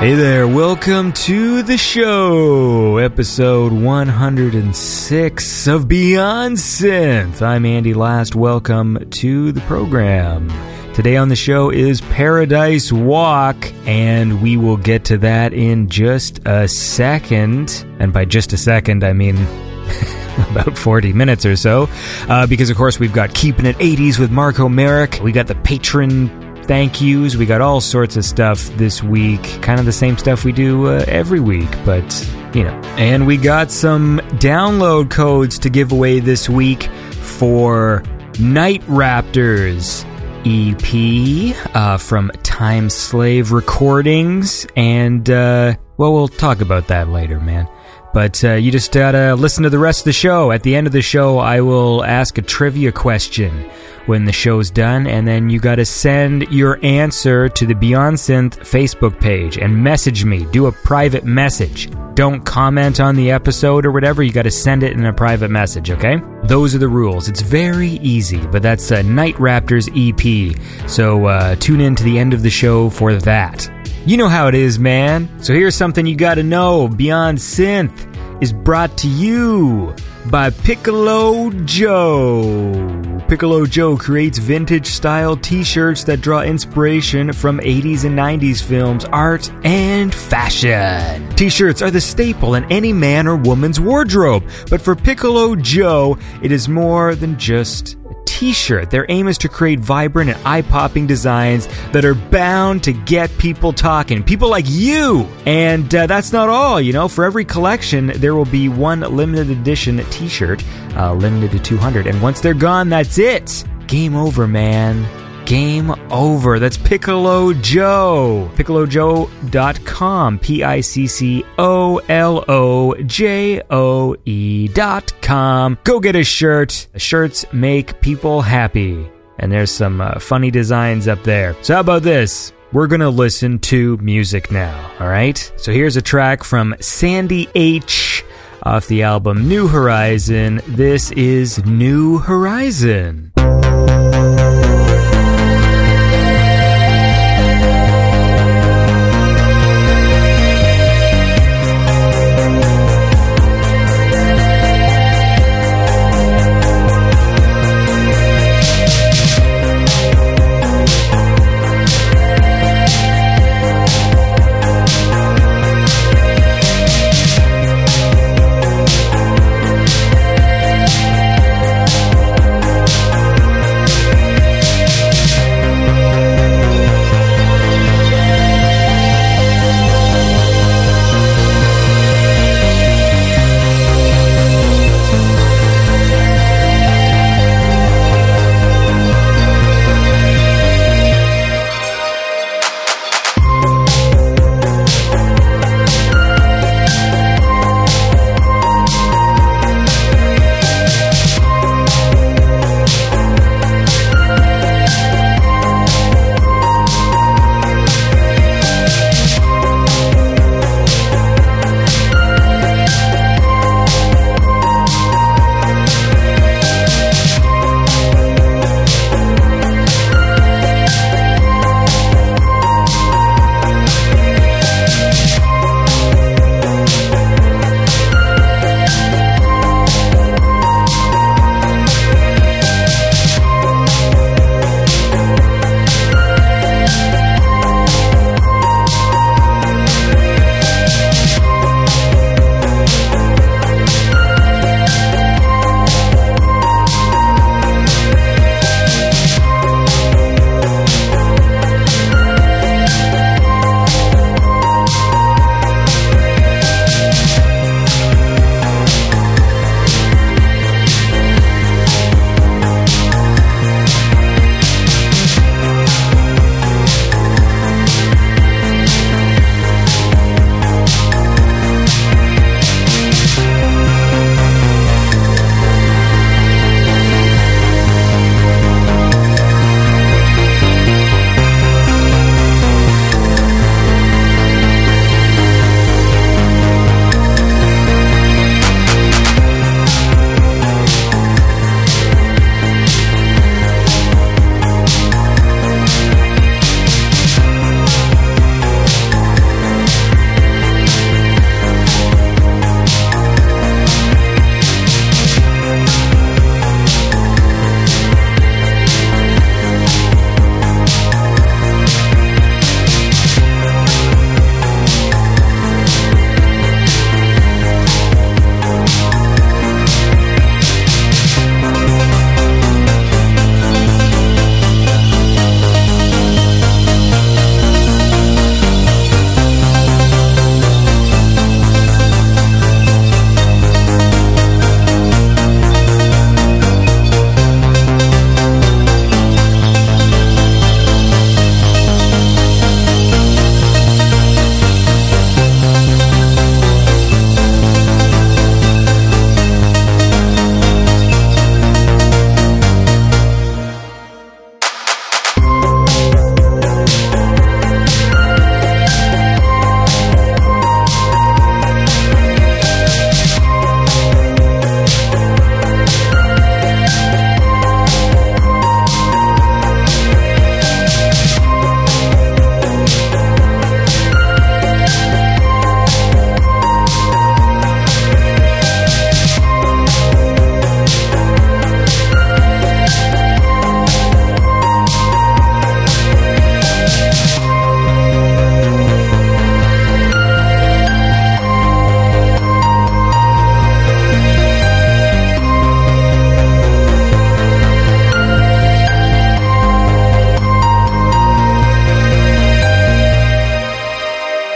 Hey there, welcome to the show, episode 106 of Beyond Synth. I'm Andy Last, welcome to the program. Today on the show is Paradise Walk, and we will get to that in just a second. And by just a second, I mean about 40 minutes or so, because of course we've got Keeping It 80s with Marco Merrick, we got the patron thank yous. We got all sorts of stuff this week. Kind of the same stuff we do every week, but, you know. And we got some download codes to give away this week for Night Raptors EP from Time Slave Recordings. And, well, we'll talk about that later, man. But you just gotta listen to the rest of the show. At the end of the show, I will ask a trivia question when the show's done, and then you gotta send your answer to the Beyond Synth Facebook page and message me. Do a private message. Don't comment on the episode or whatever. You gotta send it in a private message, okay? Those are the rules. It's very easy, but that's Night Raptors EP. So tune in to the end of the show for that. You know how it is, man. So here's something you gotta know. Beyond Synth is brought to you by Piccolo Joe. Piccolo Joe creates vintage-style t-shirts that draw inspiration from 80s and 90s films, art, and fashion. T-shirts are the staple in any man or woman's wardrobe, but for Piccolo Joe, it is more than just T-shirt. Their aim is to create vibrant and eye-popping designs that are bound to get people talking. People like you! And that's not all, you know. For every collection, there will be one limited edition T-shirt, limited to 200. And once they're gone, that's it! Game over, man. Game over. That's Piccolo Joe. PiccoloJoe.com. PiccoloJoe.com. Go get a shirt. Shirts make people happy. And there's some funny designs up there. So how about this? We're going to listen to music now, all right? So here's a track from Sandy H off the album New Horizon. This is New Horizon.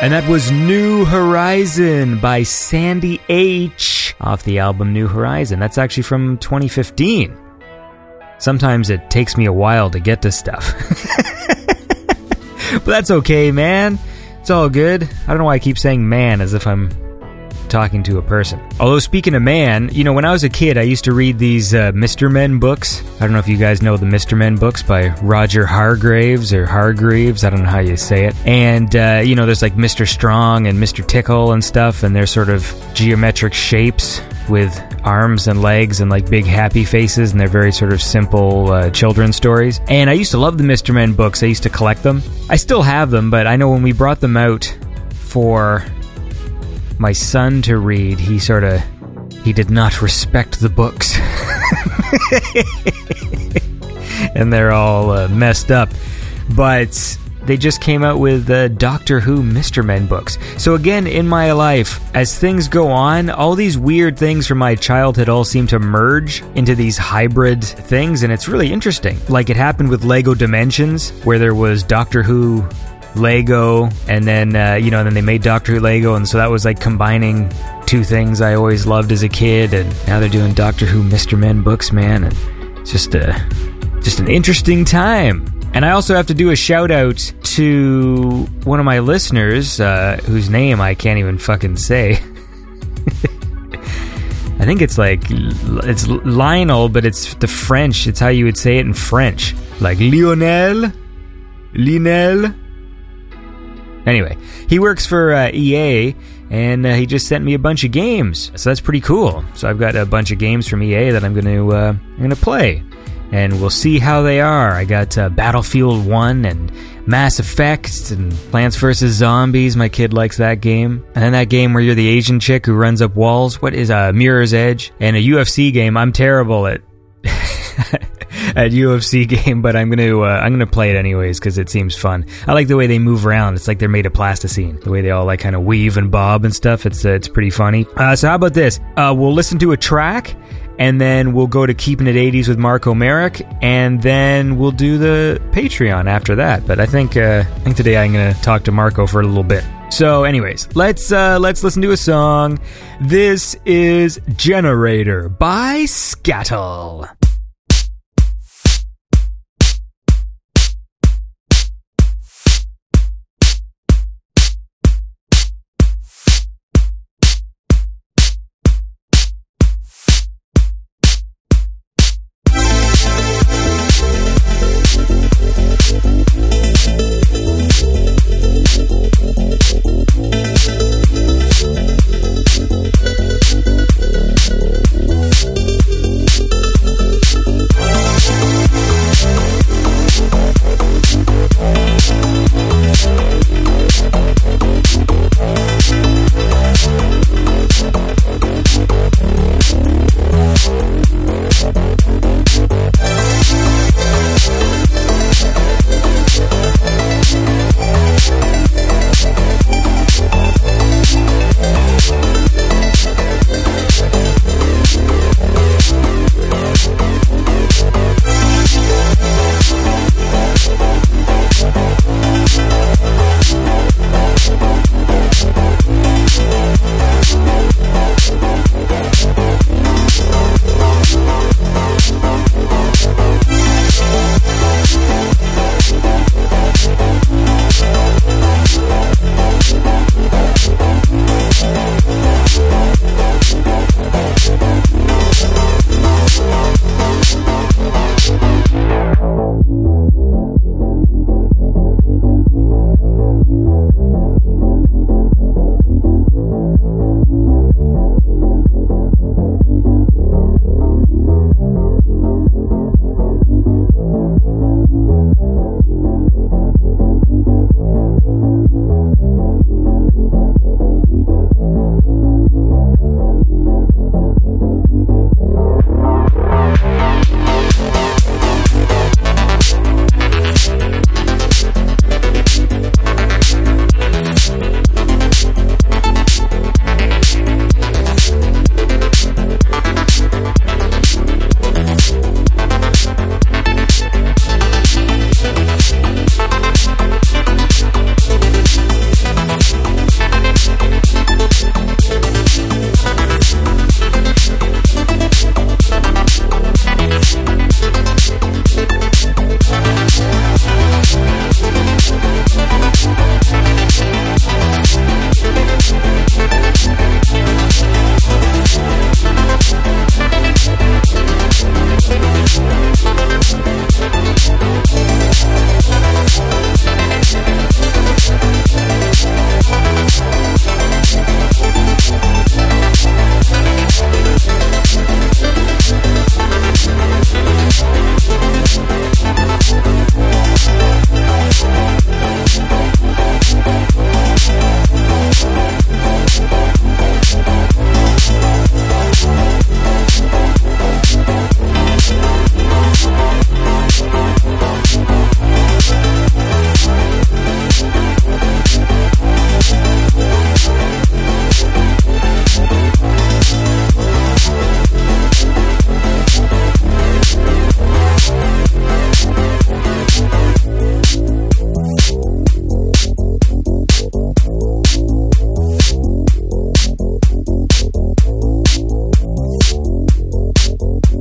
And that was New Horizon by Sandy H off the album New Horizon. That's actually from 2015. Sometimes it takes me a while to get to stuff. But that's okay, man. It's all good. I don't know why I keep saying man as if I'm talking to a person. Although, speaking of man, you know, when I was a kid, I used to read these Mr. Men books. I don't know if you guys know the Mr. Men books by Roger Hargreaves or Hargreaves. I don't know how you say it. And, you know, there's like Mr. Strong and Mr. Tickle and stuff, and they're sort of geometric shapes with arms and legs and like big happy faces, and they're very sort of simple children's stories. And I used to love the Mr. Men books. I used to collect them. I still have them, but I know when we brought them out for my son to read, he did not respect the books. And they're all messed up. But they just came out with the Doctor Who Mr. Men books. So again, in my life, as things go on, all these weird things from my childhood all seem to merge into these hybrid things, and it's really interesting. Like it happened with Lego Dimensions, where there was Doctor Who Lego, and then then they made Doctor Who Lego, and so that was like combining two things I always loved as a kid, and now they're doing Doctor Who Mr. Men books, man, and it's just an interesting time. And I also have to do a shout out to one of my listeners whose name I can't even fucking say. I think it's Lionel, but it's the French. It's how you would say it in French, like Lionel. Anyway, he works for EA, and he just sent me a bunch of games, so that's pretty cool. So I've got a bunch of games from EA that I'm going to play, and we'll see how they are. I got Battlefield 1 and Mass Effect and Plants vs. Zombies. My kid likes that game. And then that game where you're the Asian chick who runs up walls. What is Mirror's Edge? And a UFC game. I'm terrible at at UFC game, but I'm gonna play it anyways because it seems fun. I like the way they move around. It's like they're made of plasticine. The way they all like kind of weave and bob and stuff. It's pretty funny. So how about this? We'll listen to a track, and then we'll go to Keeping It 80s with Marco Merrick, and then we'll do the Patreon after that. But I think today I'm gonna talk to Marco for a little bit. So anyways, let's listen to a song. This is Generator by Scattle.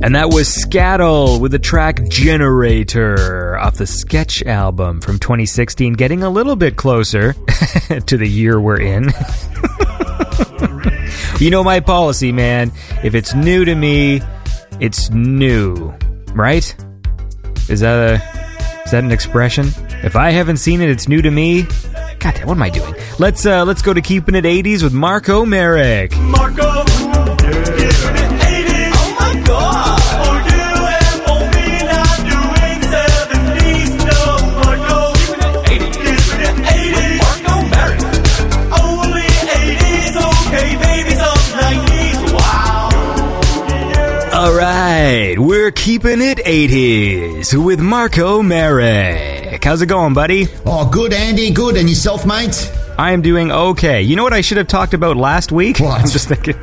And that was Scattle with the track Generator off the Sketch album from 2016, getting a little bit closer to the year we're in. You know my policy, man. If it's new to me, it's new, right? Is that an expression? If I haven't seen it, it's new to me. God damn, what am I doing? Let's go to Keeping It 80s with Marco Merrick. Marco, yeah. Alright, we're keeping it 80s with Marco Merrick. How's it going, buddy? Oh, good, Andy. Good. And yourself, mate? I am doing okay. You know what I should have talked about last week? What? I'm just thinking.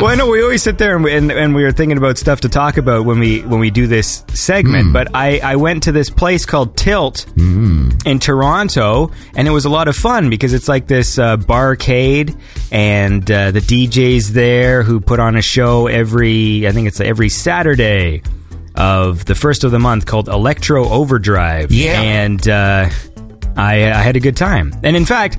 Well, I know we always sit there and we are thinking about stuff to talk about when we do this segment, but I went to this place called Tilt in Toronto, and it was a lot of fun because it's like this barcade, and the DJ's there who put on a show every Saturday of the first of the month called Electro Overdrive. Yeah. And I had a good time. And in fact,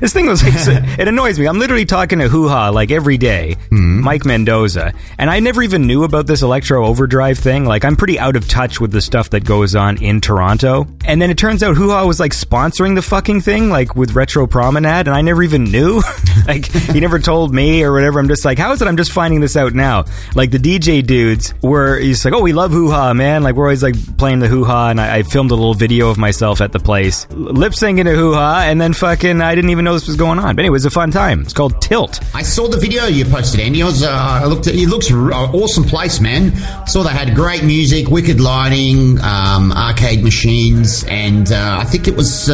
this thing was like, it annoys me. I'm literally talking to Hoo-ha like every day, Mike Mendoza, and I never even knew about this Electro Overdrive thing. Like, I'm pretty out of touch with the stuff that goes on in Toronto. And then it turns out Hoo-ha was like sponsoring the fucking thing, like with Retro Promenade, and I never even knew. Like, he never told me or whatever. I'm just like, how is it I'm just finding this out now? Like, the DJ dudes were just like, oh, we love Hoo-ha, man. Like, we're always like playing the Hoo-ha, and I filmed a little video of myself at the place, lip syncing to Hoo-ha, and then fucking I didn't even know this was going on. But anyway, it was a fun time. It's called Tilt. I saw the video you posted, Andy. I looked at it. It looks awesome place, man. I saw they had great music, wicked lighting, arcade machines, and I think it was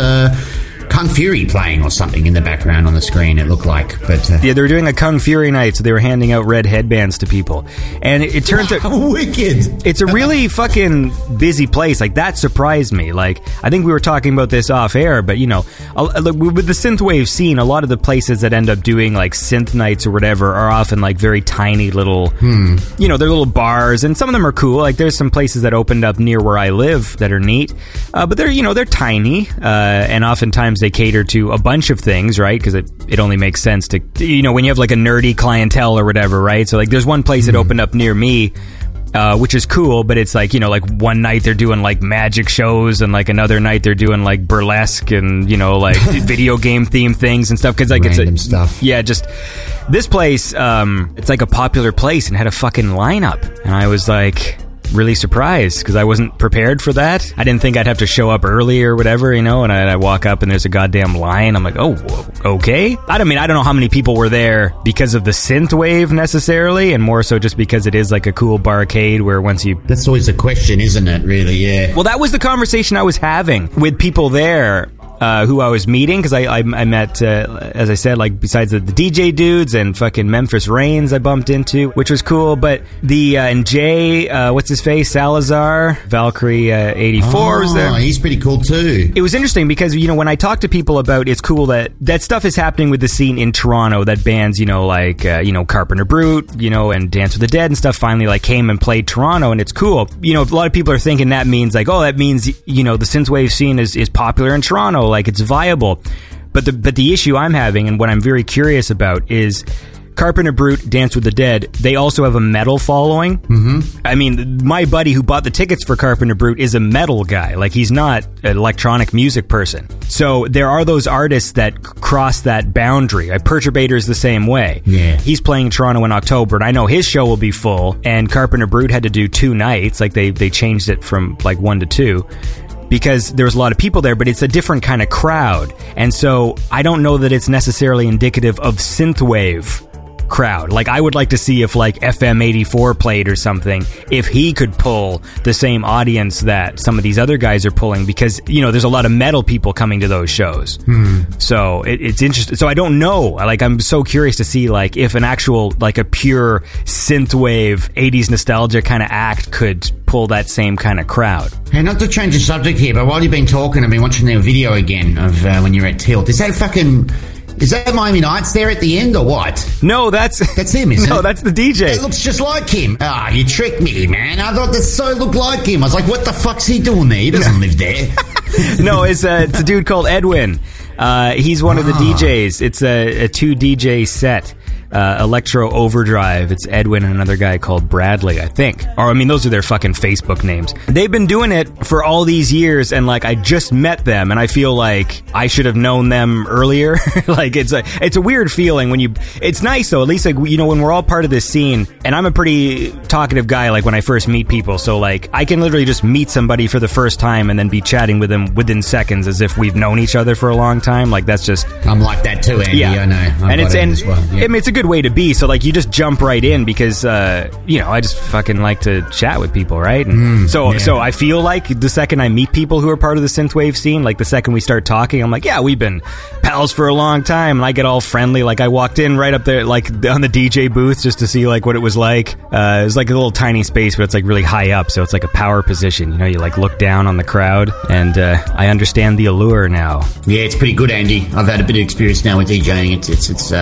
Kung Fury playing or something in the background on the screen, it looked like. But yeah, they were doing a Kung Fury night, so they were handing out red headbands to people. And it turns out... wicked! It's a really fucking busy place. Like, that surprised me. Like, I think we were talking about this off-air, but, you know, with the synthwave scene, a lot of the places that end up doing, like, synth nights or whatever are often, like, very tiny little... You know, they're little bars, and some of them are cool. Like, there's some places that opened up near where I live that are neat. But they're, you know, they're tiny, and oftentimes they cater to a bunch of things, right? Because it only makes sense to, you know, when you have like a nerdy clientele or whatever, right? So like there's one place that opened up near me, which is cool, but it's like, you know, like one night they're doing like magic shows, and like another night they're doing like burlesque and, you know, like video game themed things and stuff. Because like random it's stuff. Yeah, just this place, it's like a popular place and had a fucking lineup, and I was like really surprised because I wasn't prepared for that. I didn't think I'd have to show up early or whatever, you know, and I walk up and there's a goddamn line. I'm like, oh, okay. I don't know how many people were there because of the synth wave necessarily, and more so just because it is like a cool barcade where once you... That's always a question, isn't it, really? Yeah. Well, that was the conversation I was having with people there who I was meeting, because I met, as I said, like besides the DJ dudes and fucking Memphis Reigns I bumped into, which was cool. But the and Jay, what's his face, Salazar, Valkyrie 84 was there. He's pretty cool too. It was interesting because, you know, when I talk to people about, it's cool that stuff is happening with the scene in Toronto, that bands, you know, like you know, Carpenter Brut, you know, and Dance with the Dead and stuff finally like came and played Toronto, and it's cool. You know, a lot of people are thinking that means like, oh, that means, you know, the synthwave scene is popular in Toronto. Like, it's viable. But the issue I'm having, and what I'm very curious about, is Carpenter Brut, Dance with the Dead, they also have a metal following. Mm-hmm. I mean, my buddy who bought the tickets for Carpenter Brut is a metal guy. Like, he's not an electronic music person. So there are those artists that cross that boundary. Perturbator is the same way. Yeah. He's playing in Toronto in October, and I know his show will be full, and Carpenter Brut had to do two nights. Like, they changed it from, like, 1 to 2. Because there was a lot of people there, but it's a different kind of crowd. And so I don't know that it's necessarily indicative of synthwave crowd. Like, I would like to see if like FM 84 played or something, if he could pull the same audience that some of these other guys are pulling, because, you know, there's a lot of metal people coming to those shows. So it's interesting. So I don't know. Like, I'm so curious to see like if an actual, like a pure synthwave 80s nostalgia kind of act could pull that same kind of crowd. Hey, not to change the subject here, but while you've been talking, I've been watching their video again of when you're at Tilt. Is that fucking Is that Miami Knights there at the end or what? No, that's him, isn't it? No, that's the DJ. It looks just like him. Ah, you tricked me, man. I thought this so looked like him. I was like, what the fuck's he doing there? He doesn't live there. No, it's a dude called Edwin. He's one of the DJs. It's a two DJ set. Electro Overdrive. It's Edwin and another guy called Bradley, I think. Or, I mean, those are their fucking Facebook names. They've been doing it for all these years, and, like, I just met them, and I feel like I should have known them earlier. Like, it's a weird feeling when you... It's nice, though. At least, like, you know, when we're all part of this scene, and I'm a pretty talkative guy, like, when I first meet people, so, like, I can literally just meet somebody for the first time and then be chatting with them within seconds as if we've known each other for a long time. Like, that's just... I'm like that, too, Andy. Yeah. I know. It's a good way to be, so like you just jump right in because you know, I just fucking like to chat with people, right? And so I feel like the second I meet people who are part of the synthwave scene, like the second we start talking, I'm like, yeah, we've been pals for a long time, and I get all friendly. Like I walked in right up there, like on the DJ booth, just to see like what it was like. It was like a little tiny space, but it's like really high up, so it's like a power position. You know, you like look down on the crowd, and I understand the allure now. Yeah, it's pretty good, Andy. I've had a bit of experience now with DJing. It's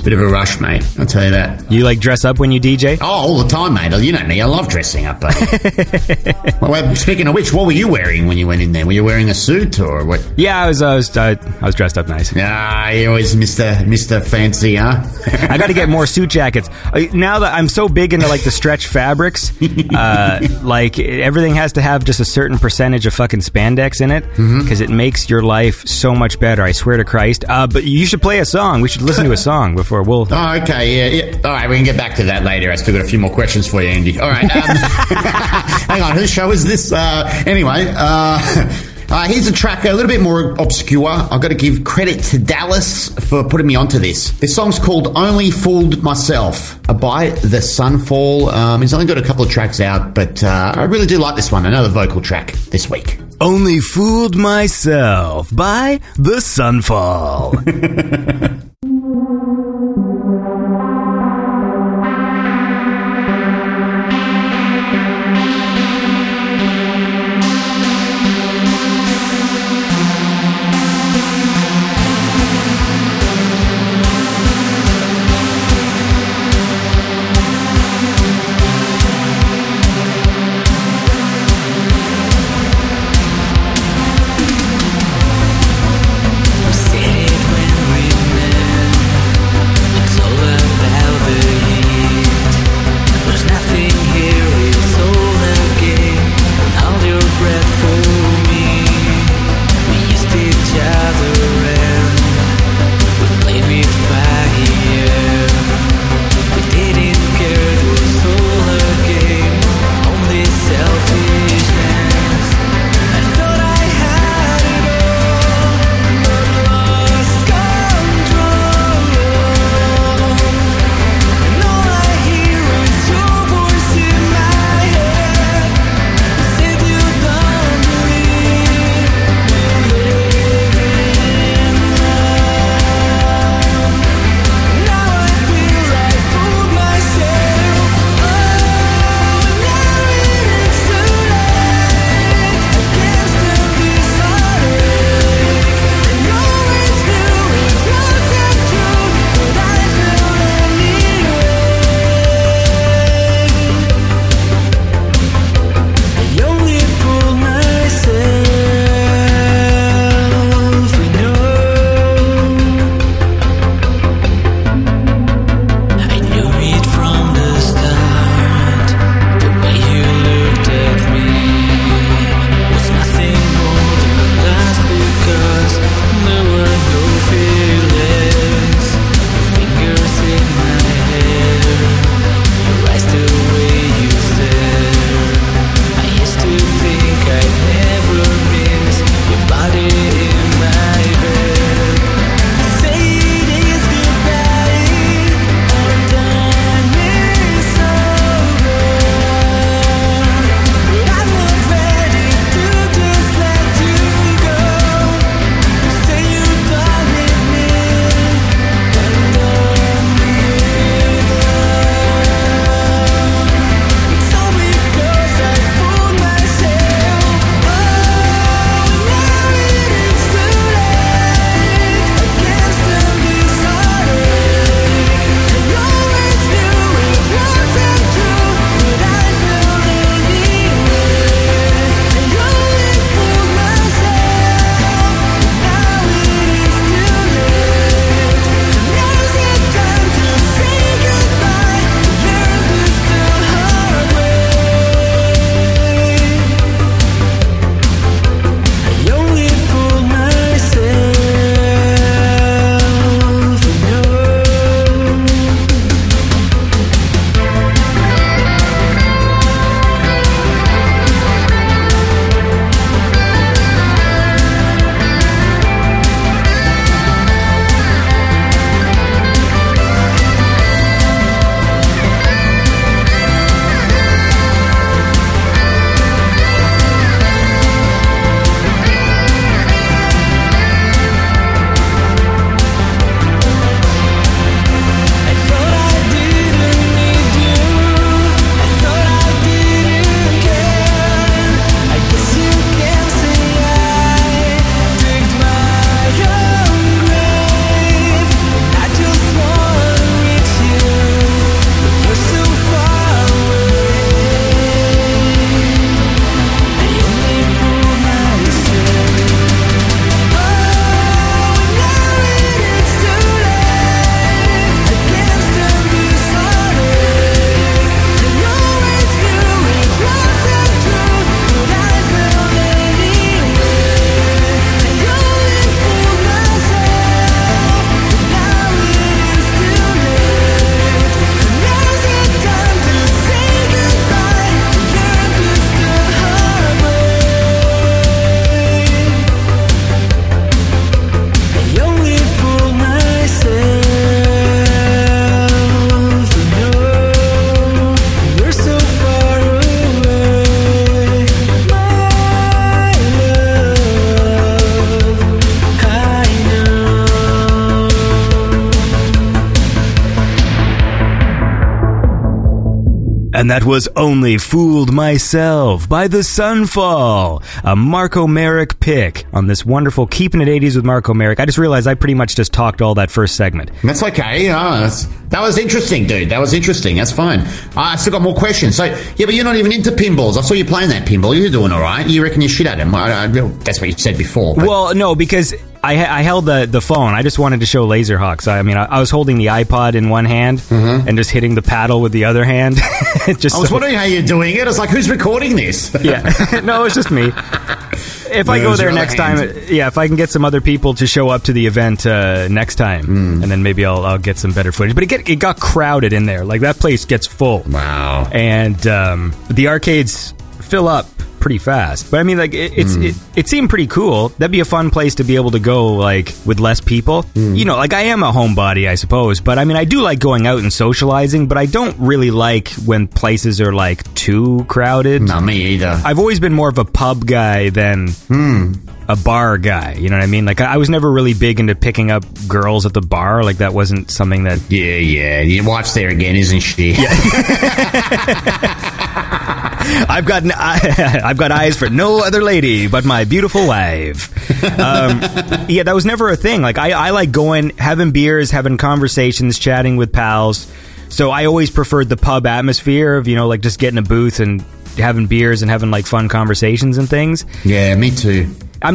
a bit of a rush, mate. I'll tell you that. You, like, dress up when you DJ? Oh, all the time, mate. You know me. I love dressing up, buddy. Well, speaking of which, what were you wearing when you went in there? Were you wearing a suit or what? Yeah, I was dressed up nice. Ah, you always Mr. Fancy, huh? I got to get more suit jackets. Now that I'm so big into, like, the stretch fabrics, like, everything has to have just a certain percentage of fucking spandex in it because it makes your life so much better, I swear to Christ. But you should play a song. We should listen to a song before we'll... Oh, okay, yeah. All right, we can get back to that later. I still got a few more questions for you, Andy. All right. Hang on, whose show is this? Here's a track a little bit more obscure. I've got to give credit to Dallas for putting me onto this. This song's called Only Fooled Myself by The Sunfall. It's only got a couple of tracks out, but I really do like this one. Another vocal track this week. Only Fooled Myself by The Sunfall. And that was Only Fooled Myself by The Sunfall, a Marco Merrick pick on this wonderful Keeping It 80s with Marco Merrick. I just realized I pretty much just talked all that first segment. That's okay. That was interesting, dude. That was interesting. That's fine. I still got more questions. So, yeah, but you're not even into pinballs. I saw you playing that pinball. You're doing all right. You reckon you're shit at him. That's what you said before. But. Well, no, because... I held the phone. I just wanted to show Laserhawks. I was holding the iPod in one hand and just hitting the paddle with the other hand. I was wondering how you're doing it. I was like, who's recording this? Yeah. No, it's just me. I go there next time, if I can get some other people to show up to the event next time, and then maybe I'll get some better footage. But it got crowded in there. Like, that place gets full. Wow. And the arcades fill up pretty fast, but I mean, like, it seemed pretty cool. That'd be a fun place to be able to go, like, with less people. You know, like, I am a homebody, I suppose, but I mean, I do like going out and socializing, but I don't really like when places are, like, too crowded. Not me either. I've always been more of a pub guy than a bar guy, you know what I mean? Like, I was never really big into picking up girls at the bar. Like, that wasn't something that... Yeah, your wife's there again, isn't she? Yeah. I've got eyes for no other lady but my beautiful wife. Yeah, that was never a thing. Like, I like going, having beers, having conversations, chatting with pals. So I always preferred the pub atmosphere of, you know, like, just getting a booth and having beers and having, like, fun conversations and things. Yeah, me too. I'm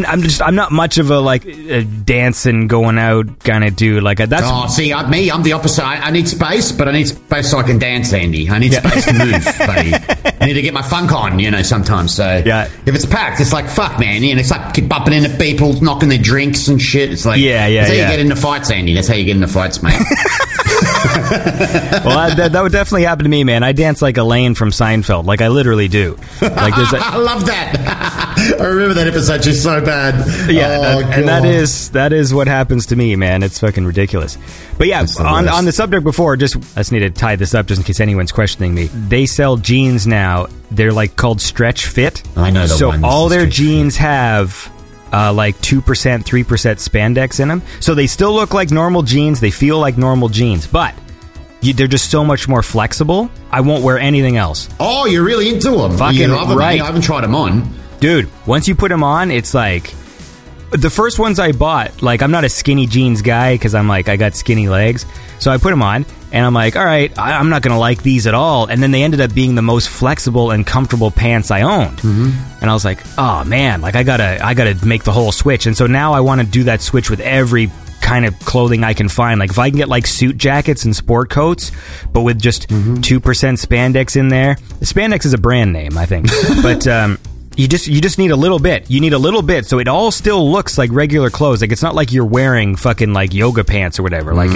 not much of a, like, a dancing, going out kind of dude. Like, that's... Oh, see, I'm the opposite. I need space, but I need space so I can dance, Andy. I need space to move, buddy. I need to get my funk on, you know, sometimes. So if it's packed, it's like, fuck, man. You know, it's like, keep bumping into people, knocking their drinks and shit. It's like... Yeah, that's how you get into fights, Andy. That's how you get into fights, mate. Well, that would definitely happen to me, man. I dance like Elaine from Seinfeld. Like, I literally do. Like, there's I love that. I remember that episode. She's so bad. Yeah, and that is what happens to me, man. It's fucking ridiculous. But yeah, on the subject before, I just need to tie this up just in case anyone's questioning me. They sell jeans now. They're, like, called Stretch Fit. I know the one. So all their jeans have... like 2%, 3% spandex in them. So they still look like normal jeans. They feel like normal jeans. But they're just so much more flexible. I won't wear anything else. Oh, you're really into them. Fucking right. I haven't tried them on. Dude, once you put them on, it's like... The first ones I bought, like, I'm not a skinny jeans guy because I'm like, I got skinny legs. So I put them on and I'm like, all right, I'm not going to like these at all. And then they ended up being the most flexible and comfortable pants I owned. Mm-hmm. And I was like, oh man, like, I gotta make the whole switch. And so now I want to do that switch with every kind of clothing I can find. Like, if I can get, like, suit jackets and sport coats, but with just 2% spandex in there. Spandex is a brand name, I think. But, You just need a little bit. You need a little bit, so it all still looks like regular clothes. Like, it's not like you're wearing fucking, like, yoga pants or whatever. Like,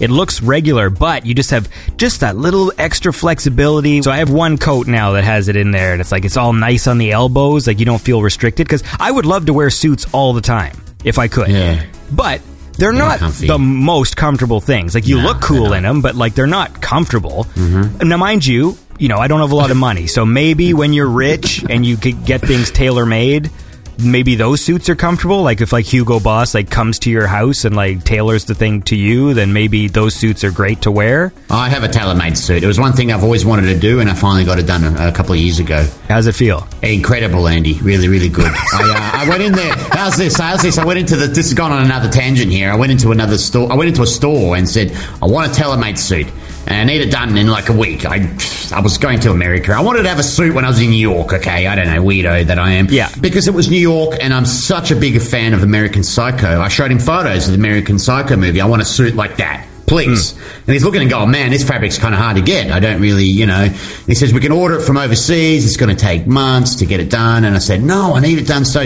it looks regular, but you just have just that little extra flexibility. So I have one coat now that has it in there, and it's like, it's all nice on the elbows. Like, you don't feel restricted, because I would love to wear suits all the time if I could. Yeah. But they're not comfy. The most comfortable things. Like, you look cool in them, but, like, they're not comfortable. Mm-hmm. Now, mind you. You know, I don't have a lot of money, so maybe when you're rich and you could get things tailor-made, maybe those suits are comfortable. Like, if, like, Hugo Boss, like, comes to your house and, like, tailors the thing to you, then maybe those suits are great to wear. I have a tailor-made suit. It was one thing I've always wanted to do, and I finally got it done a couple of years ago. How's it feel? Incredible, Andy. Really, really good. I went in there. How's this? I went into the... This has gone on another tangent here. I went into another store. I went into a store and said, I want a tailor-made suit. And I need it done in, like, a week. I was going to America. I wanted to have a suit when I was in New York, okay? I don't know, weirdo that I am. Yeah. Because it was New York, and I'm such a big fan of American Psycho. I showed him photos of the American Psycho movie. I want a suit like that. Please. And he's looking and going, man, this fabric's kind of hard to get. I don't really, you know. And he says, we can order it from overseas. It's going to take months to get it done. And I said, no, I need it done. So...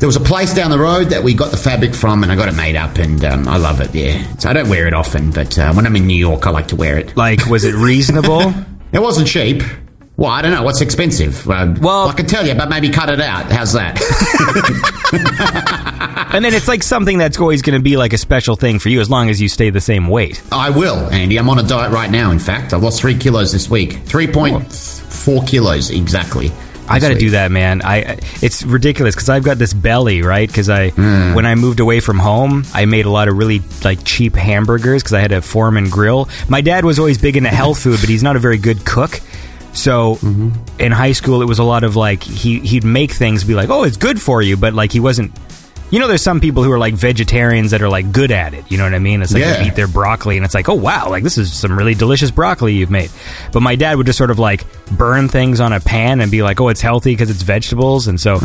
There was a place down the road that we got the fabric from, and I got it made up, and I love it, yeah. So I don't wear it often, but when I'm in New York, I like to wear it. Like, was it reasonable? It wasn't cheap. Well, I don't know. What's expensive? Well, I can tell you, but maybe cut it out. How's that? And then it's like something that's always going to be like a special thing for you as long as you stay the same weight. I will, Andy. I'm on a diet right now, in fact. I've lost 3 kilos this week. 3.4 kilos, exactly. I got to do that, man. It's ridiculous because I've got this belly, right? Because when I moved away from home, I made a lot of really, like, cheap hamburgers because I had a Foreman grill. My dad was always big into health food, but he's not a very good cook. So in high school, it was a lot of like, he'd make things, be like, oh, it's good for you. But like, he wasn't, you know, there's some people who are like vegetarians that are like good at it. You know what I mean? It's like they eat their broccoli and it's like, oh, wow, like this is some really delicious broccoli you've made. But my dad would just sort of like burn things on a pan and be like, oh, it's healthy because it's vegetables. And so,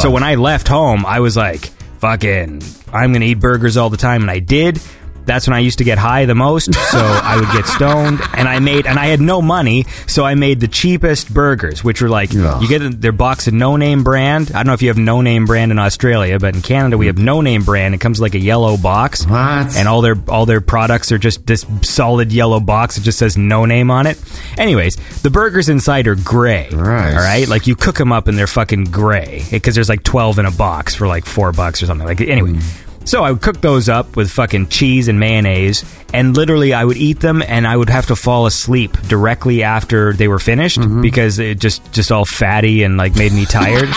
so when I left home, I was like, fucking, I'm going to eat burgers all the time. And I did. That's when I used to get high the most, so I would get stoned, and I had no money, so I made the cheapest burgers, which were like, you get their box of no-name brand. I don't know if you have no-name brand in Australia, but in Canada we have no-name brand. It comes like a yellow box, and all their products are just this solid yellow box. It just says no-name on it. Anyways, the burgers inside are gray, all right? Like, you cook them up, and they're fucking gray, because there's like 12 in a box for like $4 or something. Like, anyway... So I would cook those up with fucking cheese and mayonnaise, and literally I would eat them, and I would have to fall asleep directly after they were finished because it just all fatty and like made me tired.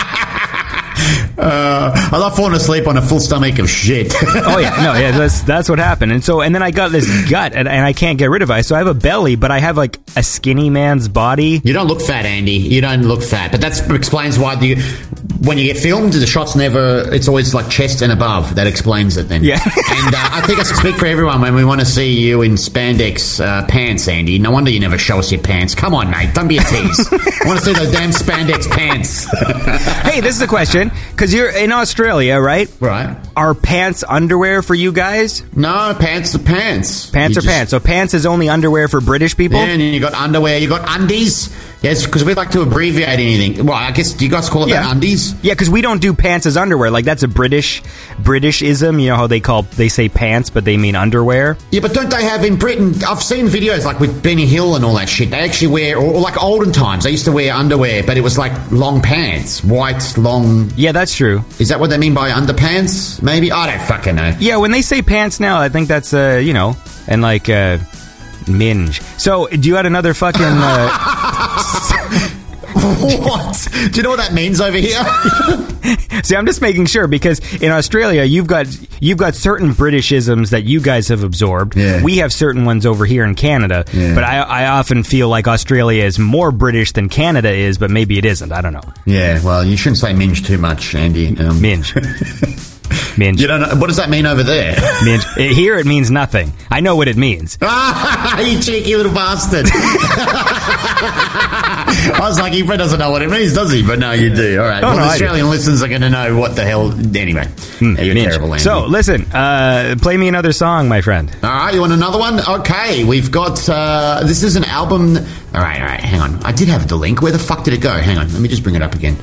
I love falling asleep on a full stomach of shit. That's what happened. And so, and then I got this gut, and I can't get rid of it. So I have a belly, but I have like a skinny man's body. You don't look fat, Andy. You don't look fat, but that explains why when you get filmed, the shots never. It's always like chest and above. That explains it then. Yeah. And I think I speak for everyone when we want to see you in spandex pants, Andy. No wonder you never show us your pants. Come on, mate. Don't be a tease. I want to see those damn spandex pants. Hey, this is a question. Because you're in Australia, right? Right. Are pants underwear for you guys? No, pants are pants. Pants are pants. So pants is only underwear for British people? Yeah, and you got underwear. You got undies. Yes, because we like to abbreviate anything. Well, I guess, do you guys call it that, undies? Yeah, because we don't do pants as underwear. Like, that's a Britishism. You know how they say pants, but they mean underwear? Yeah, but don't they have in Britain, I've seen videos like with Benny Hill and all that shit. They actually wear, or like olden times, they used to wear underwear, but it was like long pants, white, long... Yeah, that's true. Is that what they mean by underpants? Maybe? I don't fucking know. Yeah, when they say pants now, I think that's, and like, minge. So, do you had another fucking... What? Do you know what that means over here? See, I'm just making sure, because in Australia, you've got certain Britishisms that you guys have absorbed. Yeah. We have certain ones over here in Canada, but I often feel like Australia is more British than Canada is, but maybe it isn't. I don't know. Yeah, well, you shouldn't say minge too much, Andy. Minge. Minge. You don't know, what does that mean over there? Minge. Here it means nothing. I know what it means. You cheeky little bastard. I was like, he doesn't know what it means, does he? But no, you do. All right. Oh, well, no, the Australian listeners are going to know what the hell. Anyway, you're terrible, Andy. So, listen, play me another song, my friend. All right, you want another one? Okay, we've got, this is an album. All right, hang on. I did have the link. Where the fuck did it go? Hang on, let me just bring it up again.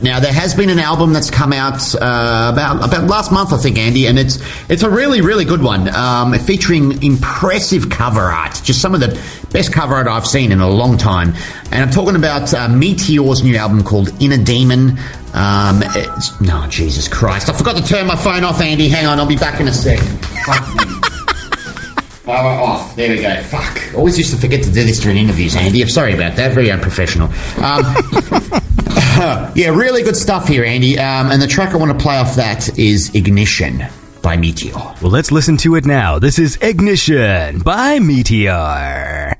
Now, there has been an album that's come out about last month, I think, Andy, and it's a really, really good one, featuring impressive cover art, just some of the best cover art I've seen in a long time. And I'm talking about Meteor's new album called Inner Demon. No, Jesus Christ. I forgot to turn my phone off, Andy. Hang on, I'll be back in a sec. Fuck me. Power off. There we go. Fuck. Always used to forget to do this during interviews, Andy. I'm sorry about that. Very unprofessional. Yeah, really good stuff here, Andy. And the track I want to play off that is Ignition by Meteor. Well, let's listen to it now. This is Ignition by Meteor.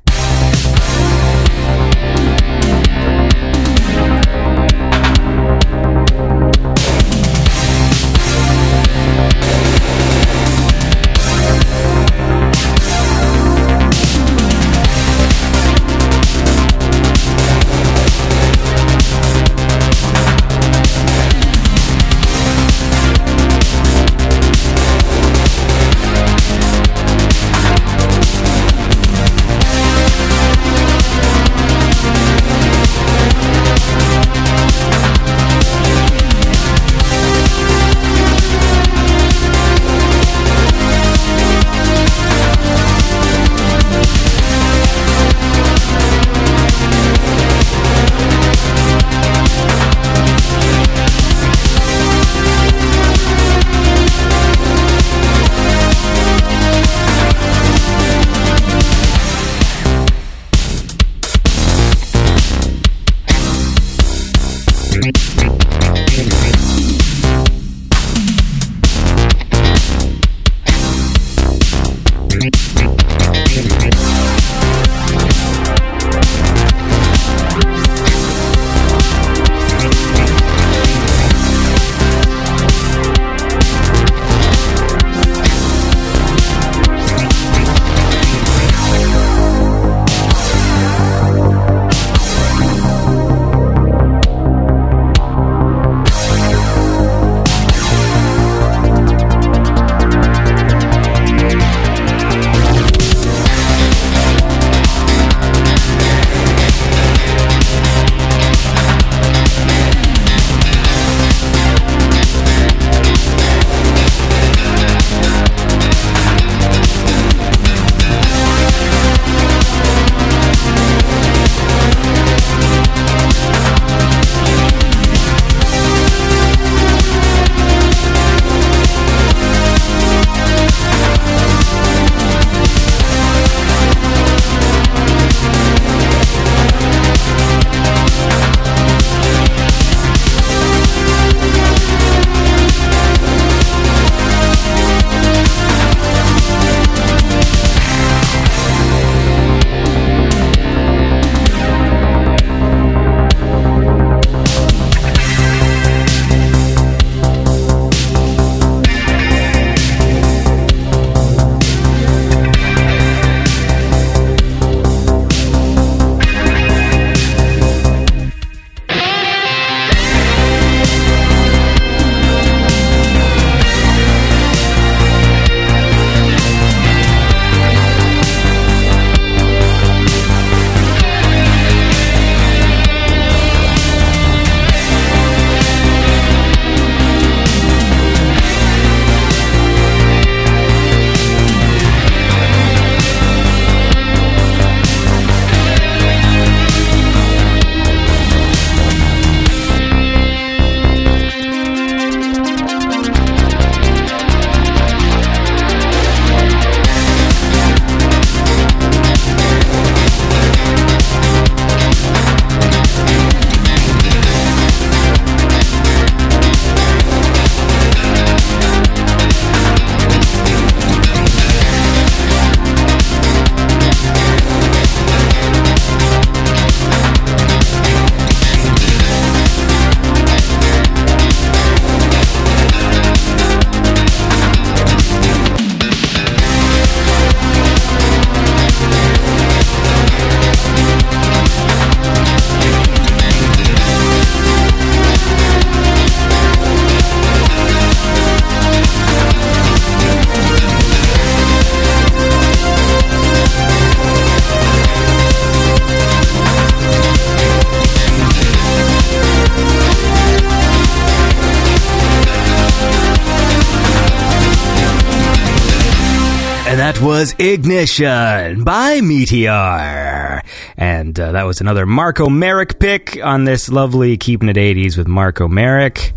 that was Ignition by Meteor. And that was another Marco Merrick pick on this lovely Keeping It 80s with Marco Merrick.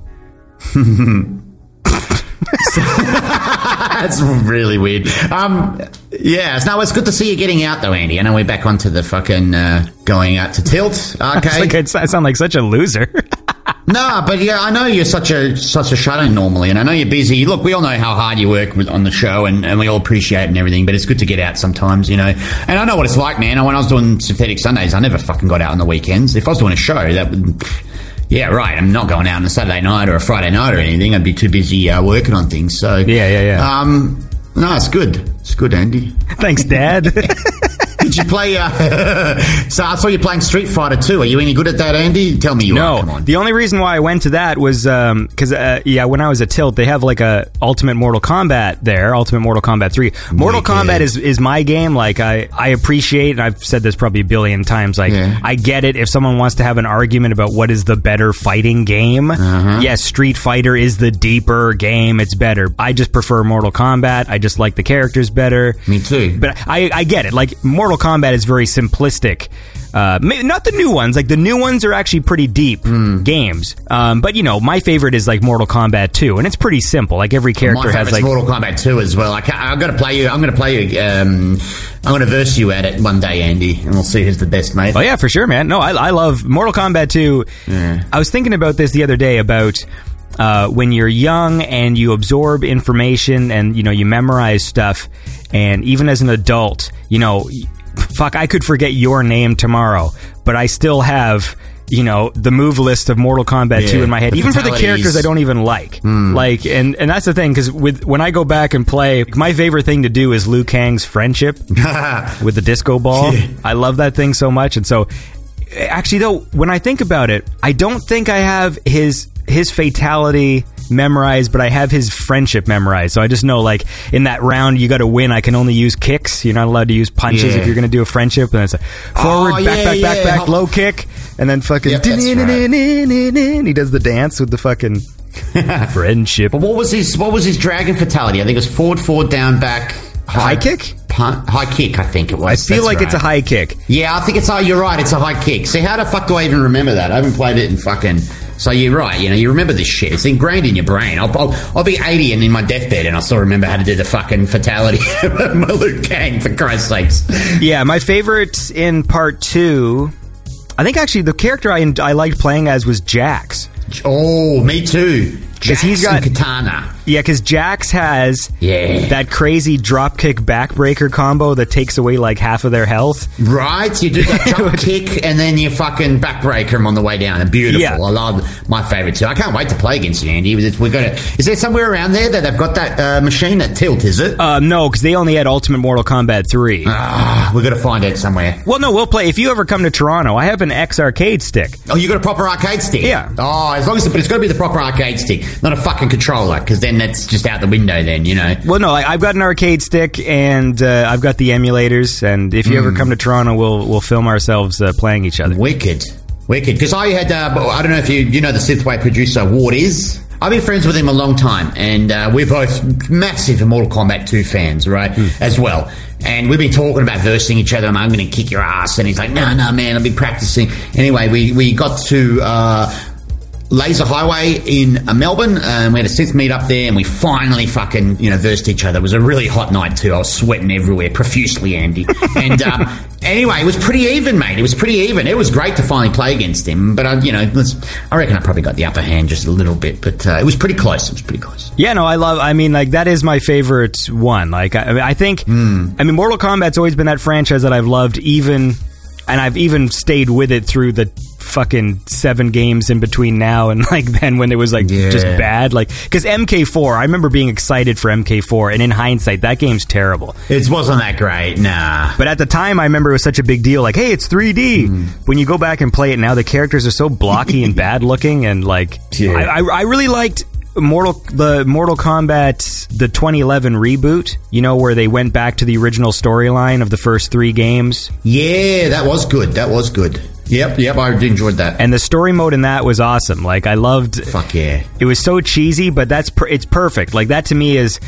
That's really weird. Yeah, no, it's good to see you getting out though, Andy. I know we're back onto the fucking going out to Tilt arcade. I sound like such a loser. No, but yeah, I know you're such a shut-in normally, and I know you're busy. Look, we all know how hard you work on the show, and we all appreciate it and everything, but it's good to get out sometimes, you know. And I know what it's like, man. When I was doing Synthetic Sundays, I never fucking got out on the weekends. If I was doing a show, that would... Yeah, right. I'm not going out on a Saturday night or a Friday night or anything. I'd be too busy working on things. So yeah. No, it's good. It's good, Andy. Thanks, Dad. Did you play? So I saw you playing Street Fighter 2. Are you any good at that, Andy? Tell me you are. No. Come on. The only reason why I went to that was because when I was at Tilt, they have like a Ultimate Mortal Kombat there. Ultimate Mortal Kombat 3. Mortal Kombat is my game. Like I appreciate, and I've said this probably a billion times. Like I get it. If someone wants to have an argument about what is the better fighting game, yes, Street Fighter is the deeper game. It's better. I just prefer Mortal Kombat. I just like the characters better. Me too. But I get it. Like Mortal Kombat is very simplistic. Not the new ones. Like, the new ones are actually pretty deep games. But, you know, my favorite is, like, Mortal Kombat 2, and it's pretty simple. Like, every character has, like... My favorite is Mortal Kombat 2 as well. I've got to play you. I'm going to play you. I'm going to verse you at it one day, Andy, and we'll see who's the best, mate. Oh, yeah, for sure, man. No, I love Mortal Kombat 2. Yeah. I was thinking about this the other day about... when you're young and you absorb information and, you know, you memorize stuff, and even as an adult, you know, fuck, I could forget your name tomorrow, but I still have, you know, the move list of Mortal Kombat 2 in my head, even for the characters I don't even like. Like, and that's the thing, because when I go back and play, my favorite thing to do is Liu Kang's friendship with the disco ball. Yeah. I love that thing so much, and so, actually, though, when I think about it, I don't think I have his fatality memorized, but I have his friendship memorized. So I just know, like, in that round, you got to win. I can only use kicks. You're not allowed to use punches if you're going to do a friendship. And it's like, forward, back, low kick. And then fucking... Yep, he does the dance with the fucking... friendship. But what was his dragon fatality? I think it was forward, down, back... High kick? High kick, I think it was. I feel like it's a high kick. Yeah, I think it's... Oh, you're right. It's a high kick. See, how the fuck do I even remember that? I haven't played it in fucking... So you're right, you know, you remember this shit. It's ingrained in your brain. I'll be 80 and in my deathbed, and I'll still remember how to do the fucking fatality of my Liu Kang, for Christ's sakes. Yeah, my favorite in part 2, I think actually the character I liked playing as was Jax. Oh, me too. Jax, he's got katana. Yeah, because Jax has that crazy dropkick backbreaker combo that takes away like half of their health. Right, you do that dropkick and then you fucking backbreaker him on the way down. And beautiful. Yeah. I love my favorite too. I can't wait to play against you, Andy. Is there somewhere around there that they've got that machine at Tilt, is it? No, because they only had Ultimate Mortal Kombat 3. We've got to find it somewhere. Well, no, we'll play. If you ever come to Toronto, I have an X arcade stick. Oh, you got a proper arcade stick? Yeah. Oh, but it's got to be the proper arcade stick. Not a fucking controller, because then that's just out the window then, you know. Well, no, I've got an arcade stick, and I've got the emulators, and if you ever come to Toronto, we'll film ourselves playing each other. Wicked. Because I had, I don't know if you know the Synthwave producer, Ward is... I've been friends with him a long time, and we're both massive Mortal Kombat 2 fans, right, as well. And we've been talking about versing each other, and I'm going to kick your ass, and he's like, no, man, I've been practicing. Anyway, we got to... Laser Highway in Melbourne, and we had a synth meet up there, and we finally fucking, you know, versed each other. It was a really hot night too. I was sweating everywhere profusely, Andy, and anyway, it was pretty even, mate. It was pretty even. It was great to finally play against him, but I reckon I probably got the upper hand just a little bit, but it was pretty close. Yeah, no, I mean, that is my favorite one. Like, I think, Mortal Kombat's always been that franchise that I've loved, and I've even stayed with it through the fucking 7 games in between now and like then, when it was like just bad, like, because MK4, I remember being excited for MK4, and in hindsight that game's terrible. It wasn't that great, nah, but at the time I remember it was such a big deal, like, hey, it's 3D. When you go back and play it now, the characters are so blocky and bad looking, and like I really liked Mortal Kombat, the 2011 reboot, you know, where they went back to the original storyline of the first 3 games. Yeah, that was good. Yep, I enjoyed that. And the story mode in that was awesome. Like, I loved... Fuck yeah. It was so cheesy, but it's perfect. Like, that to me is...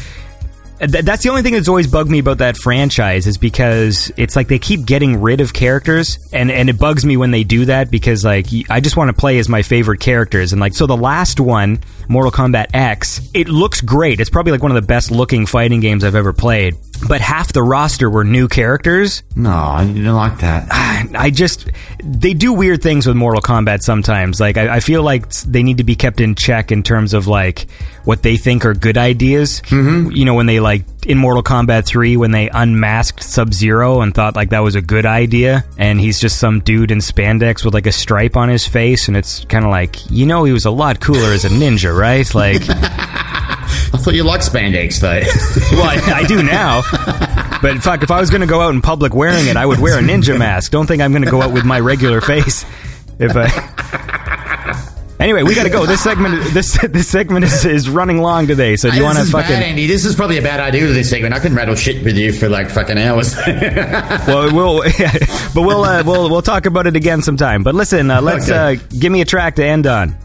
That's the only thing that's always bugged me about that franchise, is because it's like they keep getting rid of characters, and it bugs me when they do that, because like I just want to play as my favorite characters. And like, so the last one, Mortal Kombat X, it looks great. It's probably like one of the best looking fighting games I've ever played, but half the roster were new characters. No, I didn't like that. They do weird things with Mortal Kombat sometimes. Like, I feel like they need to be kept in check in terms of, like, what they think are good ideas. Mm-hmm. You know, when they, like, in Mortal Kombat 3, when they unmasked Sub-Zero and thought, like, that was a good idea, and he's just some dude in spandex with, like, a stripe on his face, and it's kind of like, you know, he was a lot cooler as a ninja, right? Like... I thought you liked spandex, though. Well, I do now. But, fuck, if I was going to go out in public wearing it, I would wear a ninja mask. Don't think I'm going to go out with my regular face. Anyway, we got to go. This segment is running long today, so do you want to fucking... Bad, Andy. This is probably a bad idea with this segment. I can rattle shit with you for, like, fucking hours. Well, we'll talk about it again sometime. But listen, let's give me a track to end on.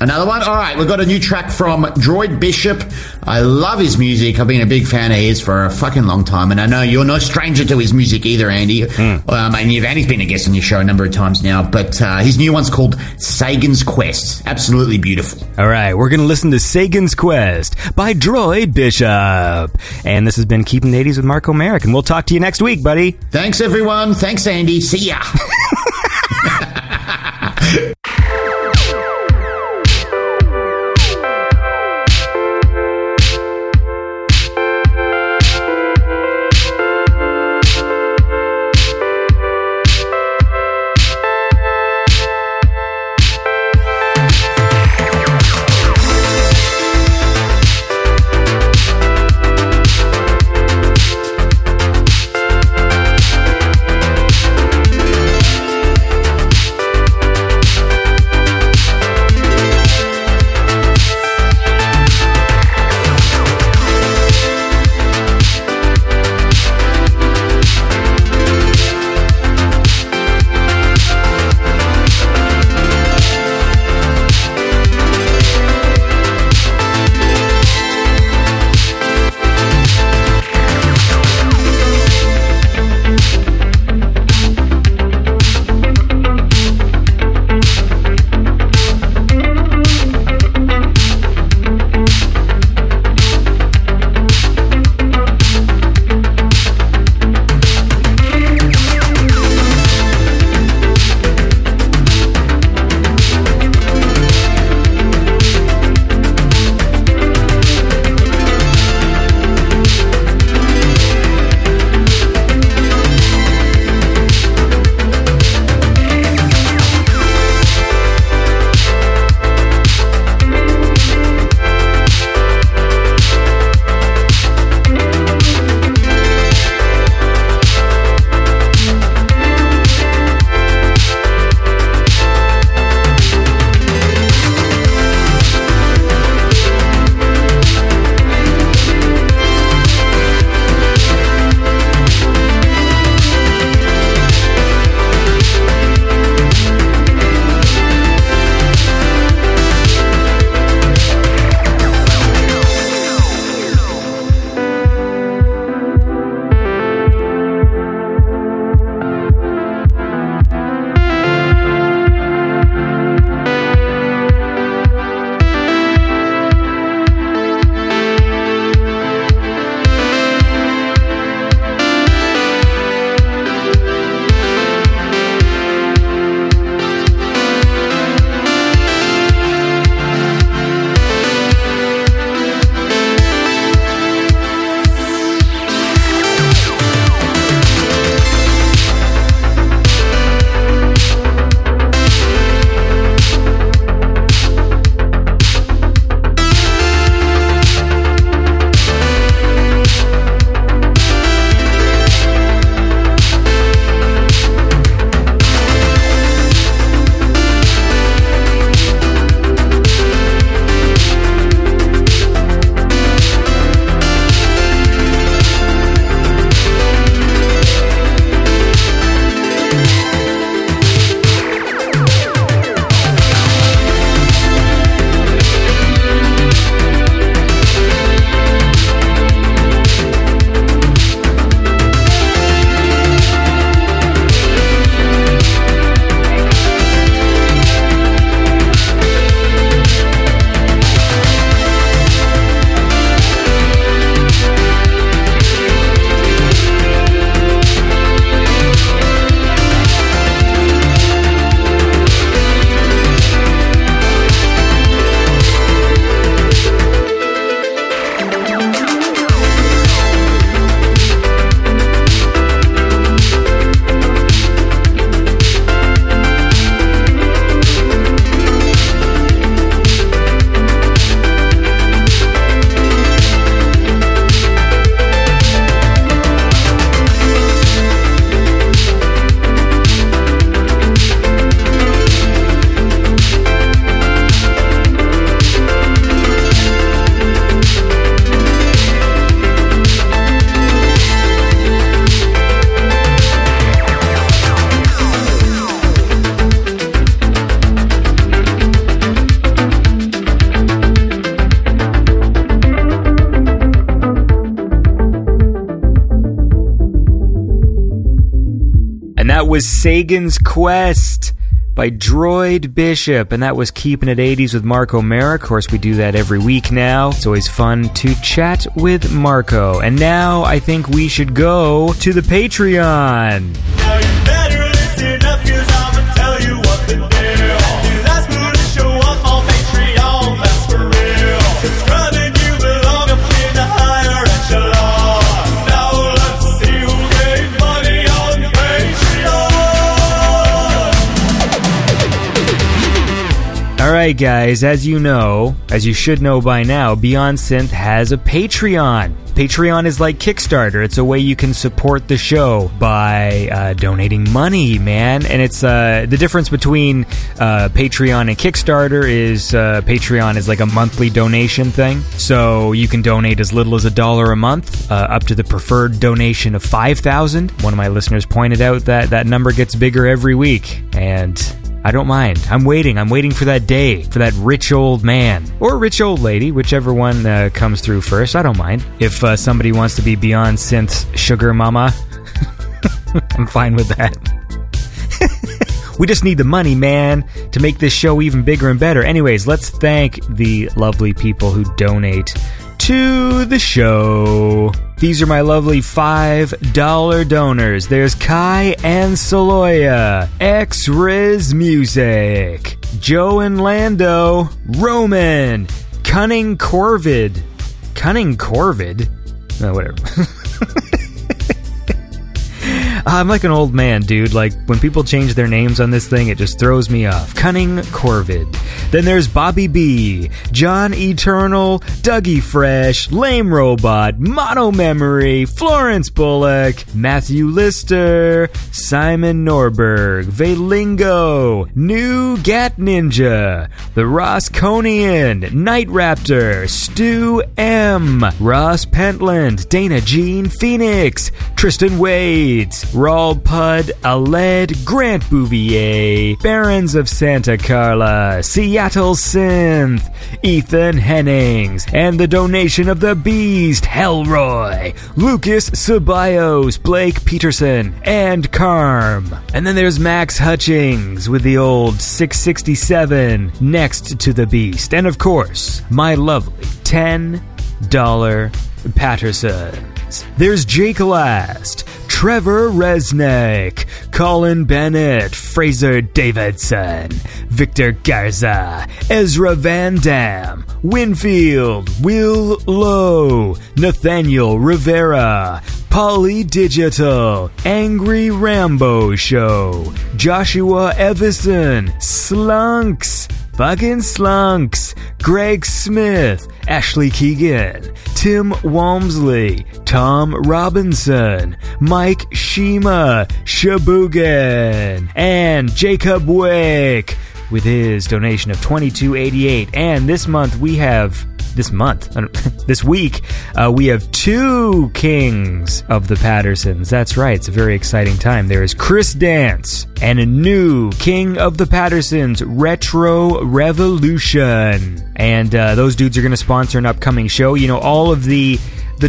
Another one? All right, we've got a new track from Droid Bishop. I love his music. I've been a big fan of his for a fucking long time, and I know you're no stranger to his music either, Andy. Mm. And Andy's been a guest on your show a number of times now, but his new one's called Sagan's Quest. Absolutely beautiful. All right, we're going to listen to Sagan's Quest by Droid Bishop. And this has been Keeping the 80s with Marco Merrick, and we'll talk to you next week, buddy. Thanks, everyone. Thanks, Andy. See ya. that was Sagan's Quest by Droid Bishop, and that was Keeping It 80s with Marco Merrick. Of course, we do that every week now. It's always fun to chat with Marco. And now I think we should go to the Patreon. Now you better listen up, 'cause I'ma tell you what the deal. Alright guys, as you should know by now, Beyond Synth has a Patreon. Patreon is like Kickstarter. It's a way you can support the show by donating money, man. And it's the difference between Patreon and Kickstarter is Patreon is like a monthly donation thing. So you can donate as little as $1 a month, up to the preferred donation of $5,000. One of my listeners pointed out that that number gets bigger every week, and I don't mind. I'm waiting for that day, for that rich old man or rich old lady, whichever one comes through first. I don't mind. If somebody wants to be Beyond Synth's sugar mama, I'm fine with that. We just need the money, man, to make this show even bigger and better. Anyways, let's thank the lovely people who donate to the show. These are my lovely $5 donors. There's Kai and Saloya, X-Riz Music, Joe and Lando, Roman, Cunning Corvid? No, whatever. I'm like an old man, dude. Like, when people change their names on this thing, it just throws me off. Cunning Corvid. Then there's Bobby B, John Eternal, Dougie Fresh, Lame Robot, Mono Memory, Florence Bullock, Matthew Lister, Simon Norberg, Velingo, New Gat Ninja, The Rosconian, Night Raptor, Stu M, Ross Pentland, Dana Jean Phoenix, Tristan Waits, Raul Pud, Aled, Grant Bouvier, Barons of Santa Carla, Seattle Synth, Ethan Hennings, and the donation of the Beast, Hellroy, Lucas Ceballos, Blake Peterson, and Carm. And then there's Max Hutchings with the old 667 next to the Beast. And of course, my lovely $10 Pattersons. There's Jake Last, Trevor Resnick, Colin Bennett, Fraser Davidson, Victor Garza, Ezra Van Dam, Winfield, Will Lowe, Nathaniel Rivera, Polydigital, Angry Rambo Show, Joshua Evison, Slunks, Fucking Slunks, Greg Smith, Ashley Keegan, Tim Walmsley, Tom Robinson, Mike Shima, Shabugan, and Jacob Wick with his donation of $22.88. And this week, we have two kings of the Pattersons. That's right. It's a very exciting time. There is Chris Dance and a new king of the Pattersons, Retro Revolution. And those dudes are going to sponsor an upcoming show. You know, all of the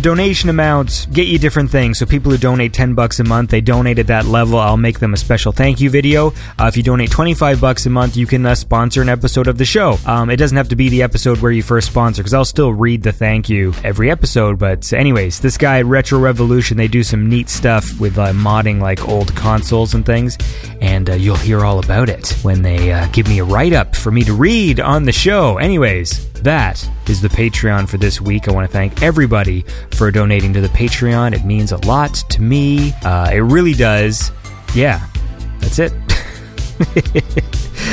donation amounts get you different things. So people who donate $10 a month, they donate at that level. I'll make them a special thank you video. If you donate $25 a month, you can sponsor an episode of the show. It doesn't have to be the episode where you first sponsor, because I'll still read the thank you every episode. But anyways, this guy, Retro Revolution, they do some neat stuff with modding like old consoles and things. And you'll hear all about it when they give me a write-up for me to read on the show. Anyways, that is the Patreon for this week. I want to thank everybody for donating to the Patreon. It means a lot to me. It really does. Yeah, that's it.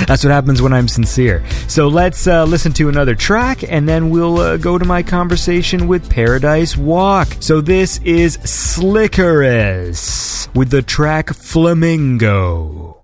That's what happens when I'm sincere. So let's listen to another track, and then we'll go to my conversation with Paradise Walk. So this is Slickerous with the track Flamingo.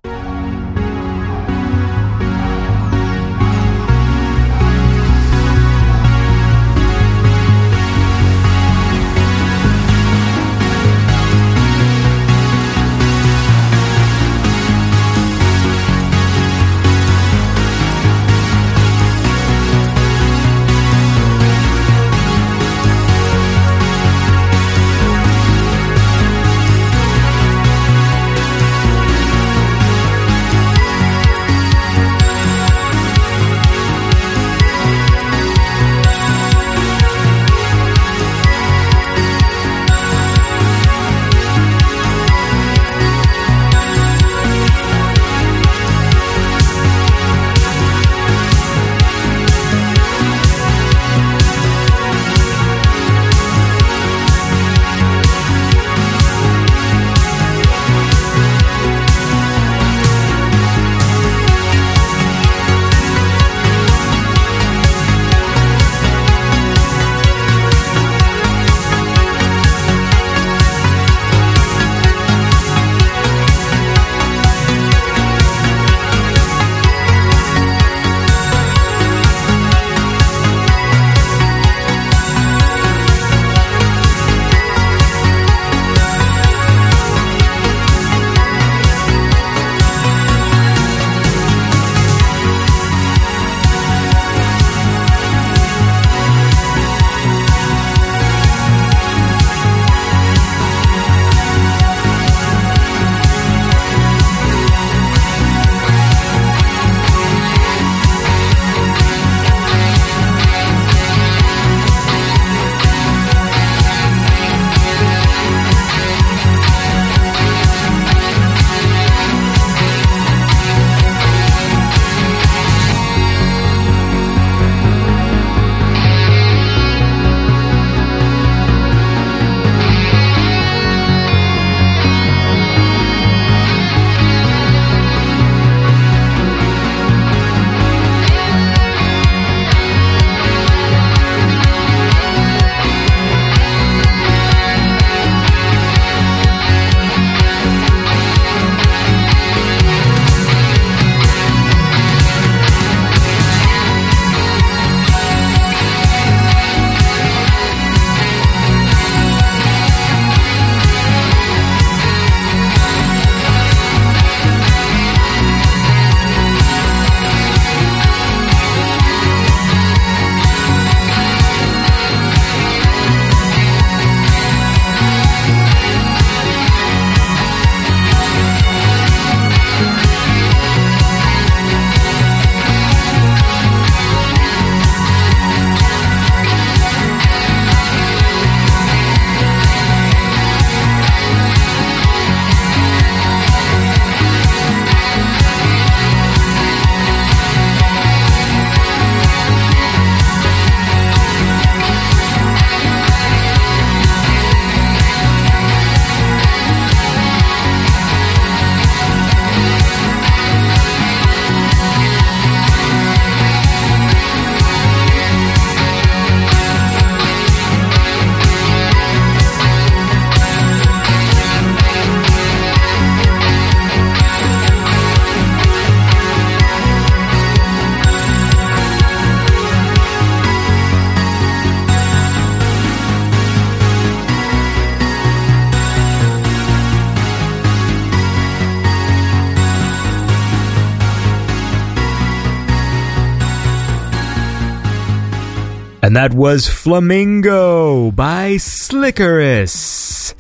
And that was Flamingo by Slickerus.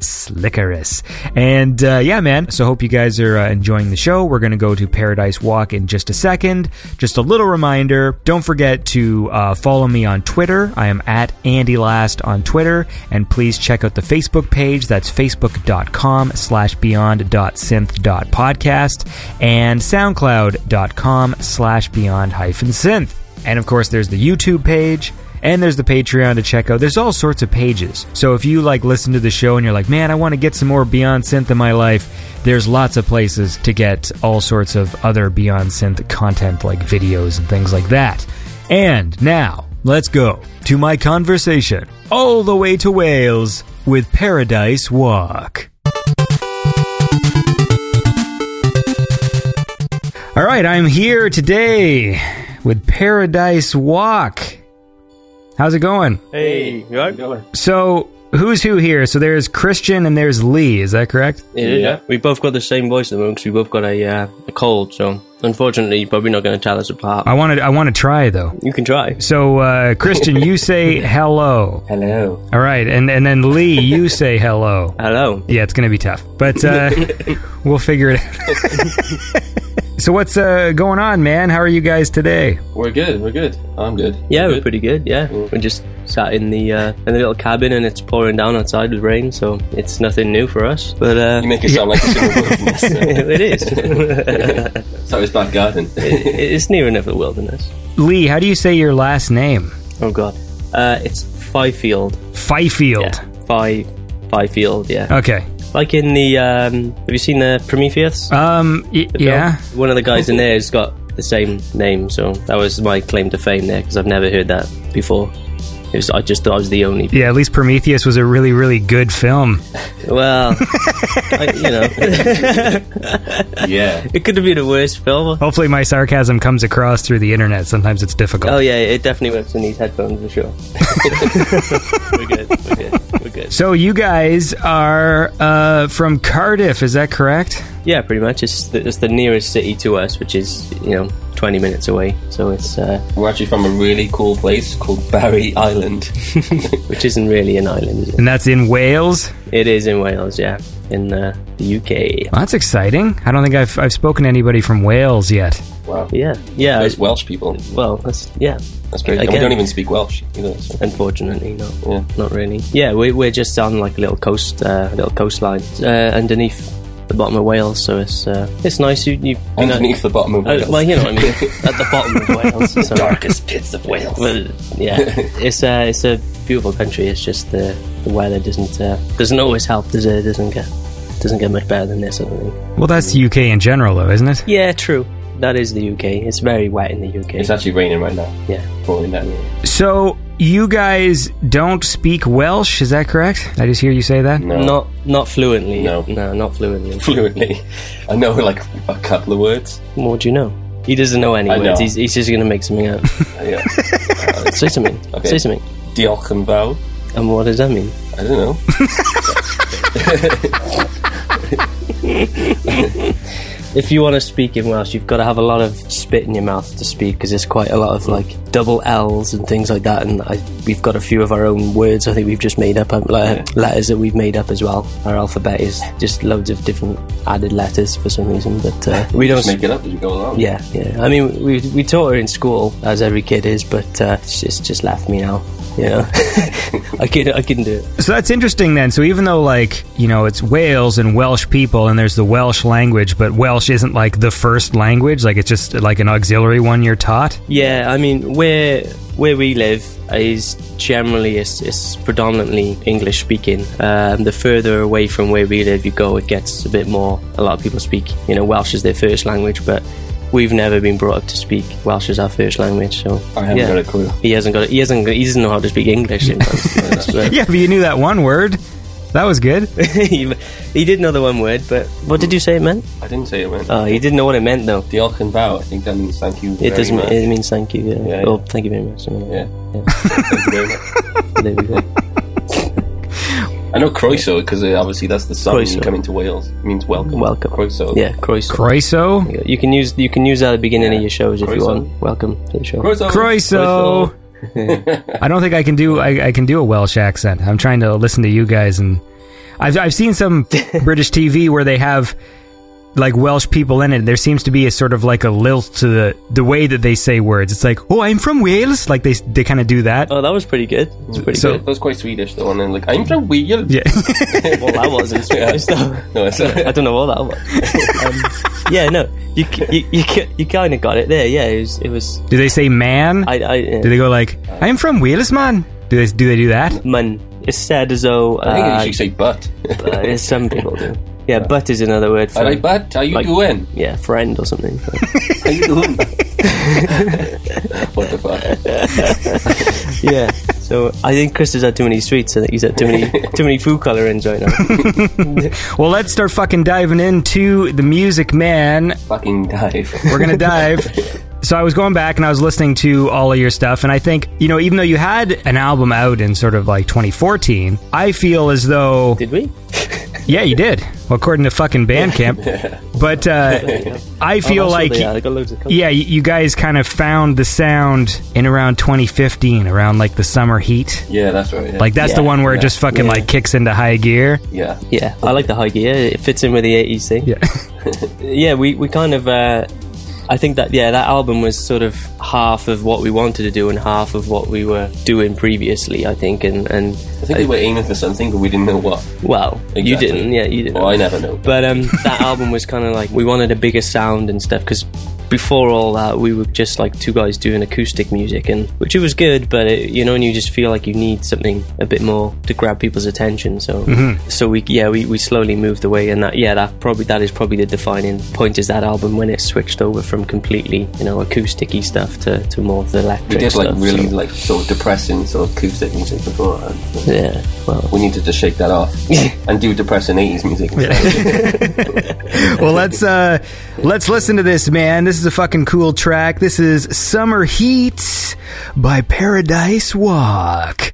Slickerus. And yeah, man. So hope you guys are enjoying the show. We're going to go to Paradise Walk in just a second. Just a little reminder, don't forget to follow me on Twitter. I am at Andy Last on Twitter. And please check out the Facebook page. That's facebook.com/beyond.synth.podcast and soundcloud.com/beyond-synth. And of course, there's the YouTube page. And there's the Patreon to check out. There's all sorts of pages. So if you like listen to the show and you're like, man, I want to get some more Beyond Synth in my life, there's lots of places to get all sorts of other Beyond Synth content like videos and things like that. And now, let's go to my conversation all the way to Wales with Paradise Walk. All right, I'm here today with Paradise Walk. How's it going? Hey, you right? So, who's who here? So there's Christian and there's Lee, is that correct? Yeah. We both got the same voice at the moment because we both got a cold, so unfortunately you're probably not going to tell us apart. I want to try, though. You can try. So, Christian, you say hello. Hello. All right, and then Lee, you say hello. Hello. Yeah, it's going to be tough, but we'll figure it out. So what's going on, man? How are you guys today? We're good. I'm good. Yeah, we're pretty good, yeah. Mm. We're just sat in the little cabin and it's pouring down outside with rain, so it's nothing new for us. But you make it sound like it's in the wilderness. It is. So it's back garden. It's near enough the wilderness. Lee, how do you say your last name? Oh, God. It's Fifield. Fifield? Yeah. Fifield, yeah. Okay. Like in the, have you seen the Prometheus? Yeah. One of the guys in there has got the same name, so that was my claim to fame there, because I've never heard that before. I just thought I was the only. Yeah, at least Prometheus was a really, really good film. Well, yeah. It could have been the worst film. Hopefully my sarcasm comes across through the internet. Sometimes it's difficult. Oh, yeah, it definitely works in these headphones, for sure. We're good. So you guys are from Cardiff, is that correct? Yeah, pretty much. It's the nearest city to us, which is, 20 minutes away. So it's... We're actually from a really cool place called Barry Island. Which isn't really an island, is it? And that's in Wales? It is in Wales, yeah. In the UK. Well, that's exciting. I don't think I've spoken to anybody from Wales yet. Wow. Yeah. There's Welsh people. Well, that's great. And we don't even speak Welsh, so. Unfortunately, not really. Yeah, we're just on like a little coastline underneath the bottom of Wales, so it's nice. You underneath the bottom of Wales. Well, you know what I mean. At the bottom of Wales, the darkest pits of Wales. But, yeah, it's a beautiful country. It's just the weather doesn't always help. Doesn't get much better than this, I don't think. Well, that's the UK in general, though, isn't it? Yeah, true. That is the UK. It's very wet in the UK. It's actually raining right now. Yeah, pouring down. So you guys don't speak Welsh, is that correct? I just hear you say that? No. Not fluently. No, not fluently. Fluently. I know, like, a couple of words. What do you know? He doesn't know any words. He's just going to make something up. Yeah. Say something. Okay. Say something. Diolch yn fawr. And what does that mean? I don't know. If you want to speak in Welsh, you've got to have a lot of spit in your mouth to speak, because there's quite a lot of like double L's and things like that, and we've got a few of our own words I think we've just made up, letters that we've made up as well. Our alphabet is just loads of different added letters for some reason, but we don't make it up as you go along. Yeah. I mean, we taught her in school, as every kid is, but it's just left me now. Yeah, I couldn't do it. So that's interesting then. So even though it's Wales and Welsh people and there's the Welsh language, but Welsh isn't like the first language, like it's just like an auxiliary one you're taught? Yeah, I mean, where we live is generally, it's predominantly English speaking. The further away from where we live you go, it gets a bit more, a lot of people speak, Welsh is their first language, but we've never been brought up to speak Welsh as our first language, so I haven't got a clue. He doesn't know how to speak English sometimes. So. Yeah, but you knew that one word. That was good. He did know the one word, but what did you say it meant? I didn't say it meant. Oh, he didn't know what it meant, though. Diolch yn fawr, I think that means thank you very much. It means thank you, yeah. Oh, thank you very much. Yeah. Thank you very much. There we go. I know Croeso, because obviously that's the song coming to Wales. It means welcome. Welcome. Croeso. Yeah, Croeso. Croeso? You can use that at the beginning of your shows if you want. Welcome to the show. Croeso! Croeso! I don't think I can do I can do a Welsh accent. I'm trying to listen to you guys, and I've seen some British TV where they have like Welsh people in it. There seems to be a sort of like a lilt to the way that they say words. It's like, oh, I'm from Wales. Like they kind of do that. Oh, that was pretty good. That was quite Swedish though. And then like, I'm from Wales. Yeah. Well, that wasn't Swedish though. No, I don't know what that was. Yeah, no, you kind of got it there. Yeah, it was. Do they say man? Do they go like, I'm from Wales, man? Do they do that? Man, it's said as though. I think you should say butt. Some people do. Yeah, butt is another word for... Alright, butt, how you doing? Yeah, friend or something. How you doing? What the fuck? Yeah, so I think Chris has had too many sweets. I think he's had too many food colourings right now. Well, let's start fucking diving into the music, man. Fucking dive. We're gonna dive. So I was going back and I was listening to all of your stuff, and I think, you know, even though you had an album out in sort of like 2014, I feel as though... Did we? Yeah, you did. Well, according to fucking Bandcamp. Yeah. But I feel like... Yeah, you guys kind of found the sound in around 2015, around like the Summer Heat. Yeah, that's right. Yeah. Like that's the one where it just fucking like kicks into high gear. Yeah. Yeah, I like the high gear. It fits in with the 80s thing. Yeah, yeah, we kind of... I think that, that album was sort of half of what we wanted to do and half of what we were doing previously, I think. And I think we were aiming for something, but we didn't know what. Well, exactly. You didn't. Well, I never know. But that album was kind of like, we wanted a bigger sound and stuff, because before all that, we were just like two guys doing acoustic music, and which it was good, but it, you know, and you just feel like you need something a bit more to grab people's attention. So, we slowly moved away, and that is probably the defining point is that album when it switched over from completely, you know, acoustic-y stuff to more of the electric stuff. We did like stuff, really like sort of depressing sort of acoustic music before. Yeah, well, we needed to shake that off and do depressing 80s music. Yeah. Well, let's listen to this, man. This is a fucking cool track. This is Summer Heat by Paradise Walk.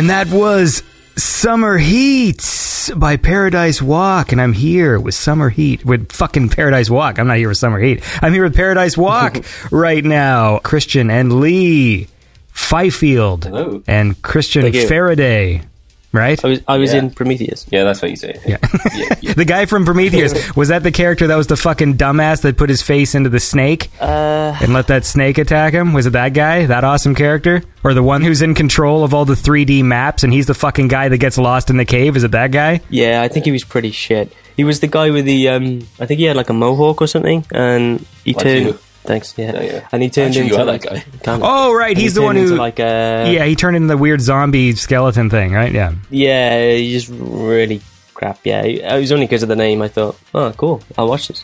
And that was Summer Heat by Paradise Walk. And I'm here with Summer Heat, with fucking Paradise Walk. I'm not here with Summer Heat. I'm here with Paradise Walk right now. Christian and Lee Fifield. Hello. And Christian Faraday. Right? I was in Prometheus. Yeah, that's what you say. Yeah. Yeah. The guy from Prometheus, was that the character that was the fucking dumbass that put his face into the snake and let that snake attack him? Was it that guy? That awesome character? Or the one who's in control of all the 3D maps and he's the fucking guy that gets lost in the cave? Is it that guy? Yeah, I think he was pretty shit. He was the guy with the, I think he had like a mohawk or something, and he turned... Thanks. Yeah. No, yeah, and he turned Actually, into you are like, that guy. Oh, right, he's the one who. Like a, yeah, he turned into the weird zombie skeleton thing, right? Yeah. Yeah, he's just really crap. Yeah, it was only because of the name. I thought, oh, cool, I'll watch this.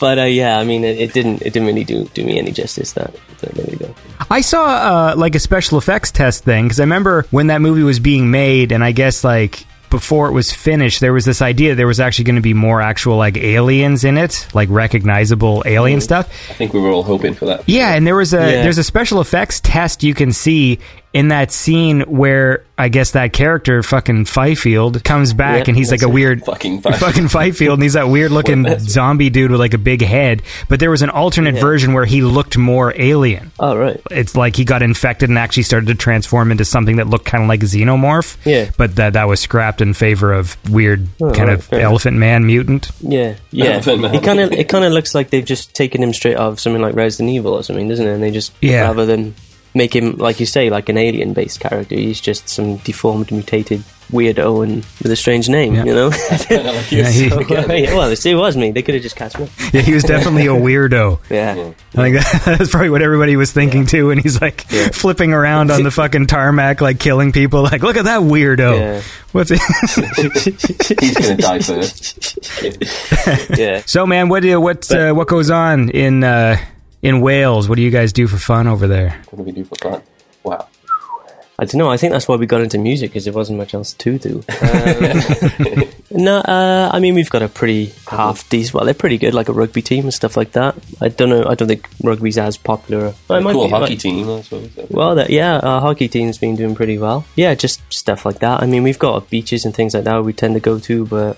But yeah, I mean, it didn't really do me any justice. That movie though. I saw like a special effects test thing because I remember when that movie was being made, and I guess like. Before it was finished, there was this idea there was actually going to be more actual like aliens in it, like recognizable alien stuff. I think we were all hoping for that. Yeah, and there was there's a special effects test you can see in that scene where I guess that character fucking Fifield comes back and he's like a weird fucking Fifield, and he's that weird looking zombie dude with like a big head. But there was an alternate version where he looked more alien. Oh right, it's like he got infected and actually started to transform into something that looked kind of like a xenomorph. Yeah, but that was scrapped in favor of weird elephant man mutant. Yeah, yeah. It kind of looks like they've just taken him straight out of something like Resident Evil or something, doesn't it? And they just rather than. Make him, like you say, like an alien-based character. He's just some deformed, mutated weirdo and with a strange name, you know? Well, it was me. They could have just cast me. Yeah, he was definitely a weirdo. Yeah. I think that's probably what everybody was thinking, too, and he's, like, flipping around on the fucking tarmac, like, killing people. Like, look at that weirdo. Yeah. What's it? He's going to die first. Yeah. So, man, what goes on in Wales? What do you guys do for fun over there? What do we do for fun? Wow. I don't know. I think that's why we got into music, because there wasn't much else to do. No, I mean, we've got a pretty half-decent... Well, they're pretty good, like a rugby team and stuff like that. I don't know. I don't think rugby's as popular. Well, it might cool be, hockey like, team. Well, yeah, our hockey team's been doing pretty well. Yeah, just stuff like that. I mean, we've got beaches and things like that we tend to go to, but...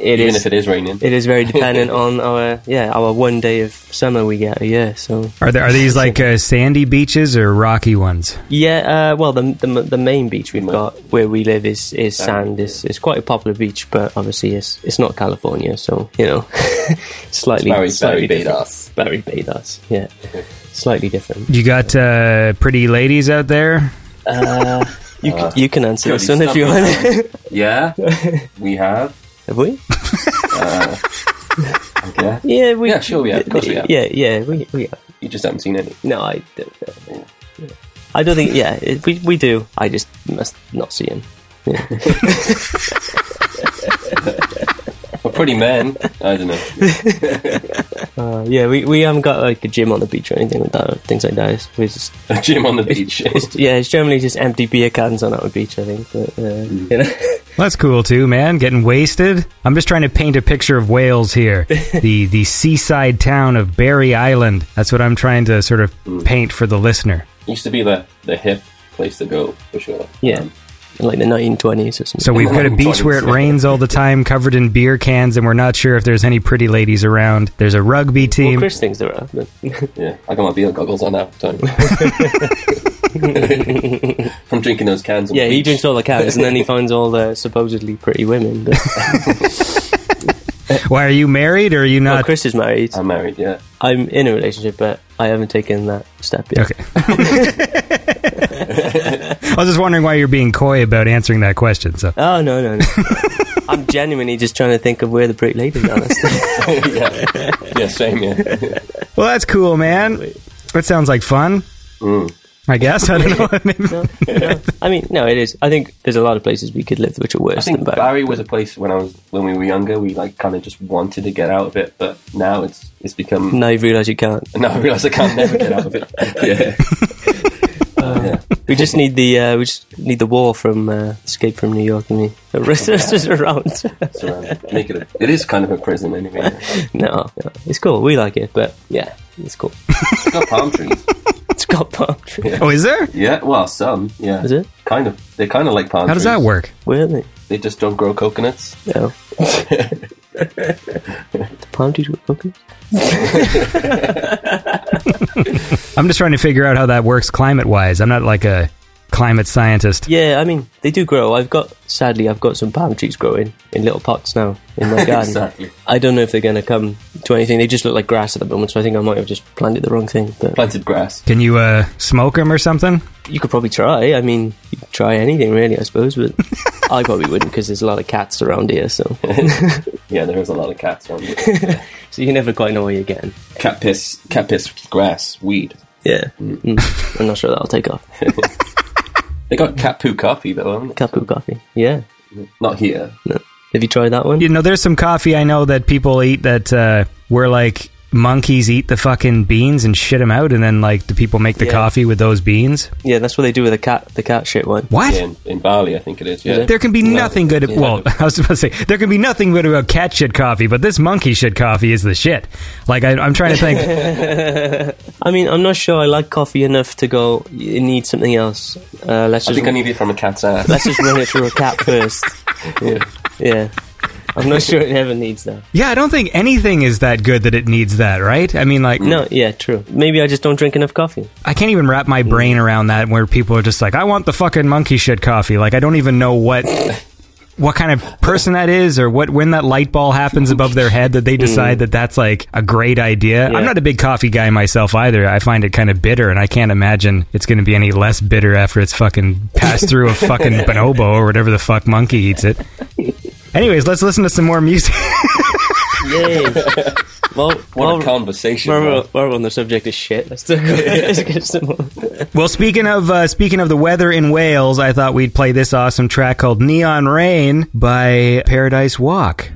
Even if it is raining. It is very dependent on our one day of summer we get a year. So are these like sandy beaches or rocky ones? Yeah, well the main beach we've got where we live is sand. It's quite a popular beach, but obviously it's not California, so you know, Barry Baidas. Yeah, slightly different. You got pretty ladies out there. You can answer this one if you want. Yeah, we have. Have we? Okay. Yeah, we. Yeah, sure, we have. Of course, we have. Yeah, we have. You just haven't seen any. No, I don't. I don't think. Yeah, we do. I just must not see him. Yeah. We're pretty men. I don't know. We haven't got like a gym on the beach or anything like that. Things like that. We're just a gym on the beach. It's generally just empty beer cans on our beach, I think. But you know. That's cool too, man. Getting wasted. I'm just trying to paint a picture of Wales here. The seaside town of Barry Island. That's what I'm trying to sort of paint for the listener. It used to be the hip place to go, for sure. Yeah. Like the 1920s or something. So we've got a beach where it rains all the time, covered in beer cans, and we're not sure if there's any pretty ladies around. There's a rugby team. Well, Chris thinks there are. But... Yeah, I got my beer goggles on that time. From drinking those cans. Yeah, he drinks all the cans, and then he finds all the supposedly pretty women. Why, are you married, or are you not? Oh, Chris is married. I'm married, yeah. I'm in a relationship, but I haven't taken that step yet. Okay. I was just wondering why you're being coy about answering that question. So. Oh, no. I'm genuinely just trying to think of where the pretty ladies are. Yeah, same, yeah. Well, that's cool, man. That sounds like fun. I guess. I don't know. No. I mean, no, it is. I think there's a lot of places we could live which are worse than Barry was a place when we were younger, we like kind of just wanted to get out of it, but now it's become... Now you realise you can't. Now I realise I can't never get out of it. Yeah. We just need the wall from Escape from New York, and the rest is just around. Make it. It is kind of a prison anyway. No, it's cool. We like it, but yeah, it's cool. It's got palm trees. It's got palm trees. Oh, is there? Yeah, well, some, yeah. Is it? Kind of. They kind of like palm trees. How does that work? Where are they? They just don't grow coconuts. No. The palm trees grow coconuts? I'm just trying to figure out how that works climate-wise. I'm not like a climate scientist. Yeah, I mean, they do grow. I've got some palm trees growing in little pots now in my garden. Exactly. I don't know if they're going to come to anything. They just look like grass at the moment, so I think I might have just planted the wrong thing. But planted grass. Can you smoke them or something? You could probably try. I mean, you could try anything really, I suppose, but I probably wouldn't because there's a lot of cats around here, so... Yeah, there is a lot of cats around here. So you never quite know where you're getting. Cat piss, grass, weed. Yeah. Mm. I'm not sure that'll take off. They got cat poo coffee, though, haven't they? Cat poo coffee, yeah. Not here. No. Have you tried that one? You know, there's some coffee I know that people eat that where, like, monkeys eat the fucking beans and shit them out, and then, like, the people make the coffee with those beans. Yeah, that's what they do with the cat shit one. What? Yeah, in Bali, I think it is, yeah. There can be nothing good... Well, I was about to say, there can be nothing good about cat shit coffee, but this monkey shit coffee is the shit. Like, I'm trying to think... I mean, I'm not sure I like coffee enough to go, you need something else. I need it from a cat's ass. Let's just run it through a cat first. Yeah. I'm not sure it ever needs that. Yeah, I don't think anything is that good that it needs that, right? I mean, like... No, yeah, true. Maybe I just don't drink enough coffee. I can't even wrap my brain around that where people are just like, I want the fucking monkey shit coffee. Like, I don't even know what... what kind of person that is or when that light bulb happens above their head that they decide that that's like a great idea. Yeah. I'm not a big coffee guy myself either. I find it kind of bitter and I can't imagine it's going to be any less bitter after it's fucking passed through a fucking bonobo or whatever the fuck monkey eats it. Anyways, let's listen to some more music. Yay. Well, what a conversation. We're on the subject of shit. Let's get some more. Well, speaking of the weather in Wales, I thought we'd play this awesome track called Neon Rain by Paradise Walk.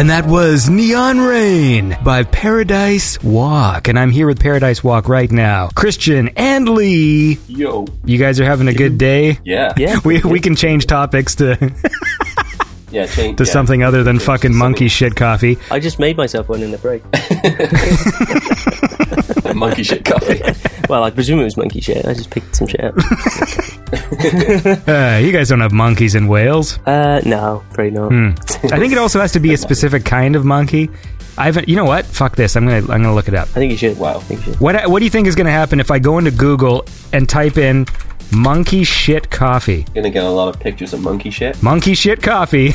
And that was Neon Rain by Paradise Walk. And I'm here with Paradise Walk right now. Christian and Lee. Yo. You guys are having a good day? Yeah. We can change topics to... Yeah, something other than fucking monkey shit coffee. I just made myself one in the break. Monkey shit coffee. Well, I presume it was monkey shit. I just picked some shit up. You guys don't have monkeys in Wales? No, probably not. I think it also has to be a specific kind of monkey. You know what? Fuck this. I'm gonna look it up. I think you should. Wow. I think you should. What do you think is gonna happen if I go into Google and type in monkey shit coffee? You're gonna get a lot of pictures of monkey shit. Monkey shit coffee.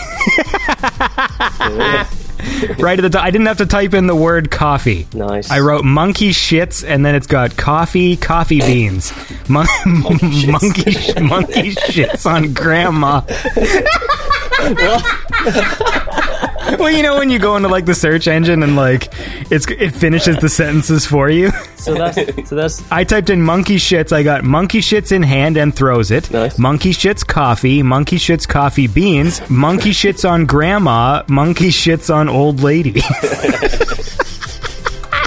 Right at the top. I didn't have to type in the word coffee. Nice. I wrote monkey shits, and then it's got coffee beans. Monkey shits. Monkey shits on grandma. Well, you know when you go into like the search engine and like it finishes the sentences for you. So that's. I typed in monkey shits. I got monkey shits in hand and throws it. Nice. Monkey shits coffee. Monkey shits coffee beans. Monkey shits on grandma. Monkey shits on old lady.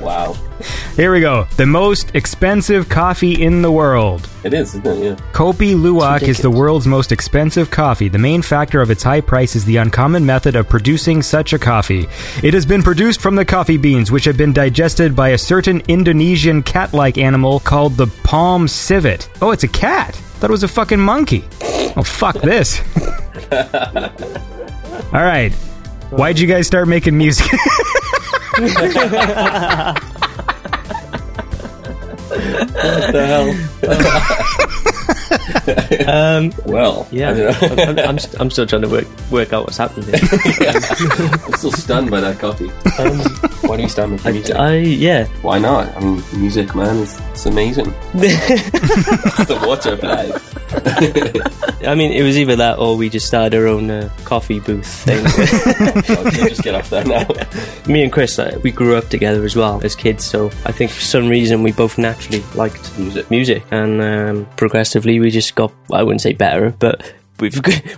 Wow. Here we go. The most expensive coffee in the world. It is, isn't it? Yeah. Kopi Luwak is the world's most expensive coffee. The main factor of its high price is the uncommon method of producing such a coffee. It has been produced from the coffee beans, which have been digested by a certain Indonesian cat-like animal called the palm civet. Oh, it's a cat. I thought it was a fucking monkey. Oh, fuck this. All right. Why'd you guys start making music? What the hell? Yeah, I'm still trying to work out what's happening here. I'm still stunned by that coffee. Why do you stand with music? Why not? I mean, music, man, it's amazing. It's the water of life. I mean, it was either that or we just started our own coffee booth thing. Just get off there now. Me and Chris, we grew up together as well as kids, so I think for some reason we both naturally liked music. And progressively we just got, I wouldn't say better, but...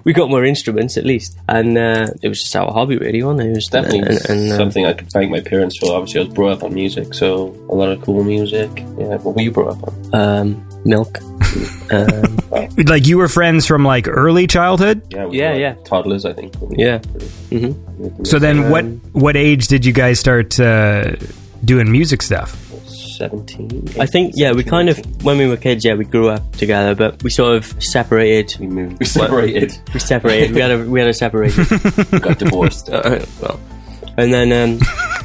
We got more instruments at least, and it was just our hobby really, wasn't it? It was definitely something I could thank my parents for. Obviously, I was brought up on music, so a lot of cool music. Yeah, what were you brought up on? Milk. Like you were friends from like early childhood? Yeah, toddlers, I think. Yeah. Mm-hmm. So then, what age did you guys start doing music stuff? 17, 18, I think, yeah, 17, we kind 18. Of, when we were kids, yeah, we grew up together, but we sort of separated. We moved. We separated. We had a separation. We got divorced. And then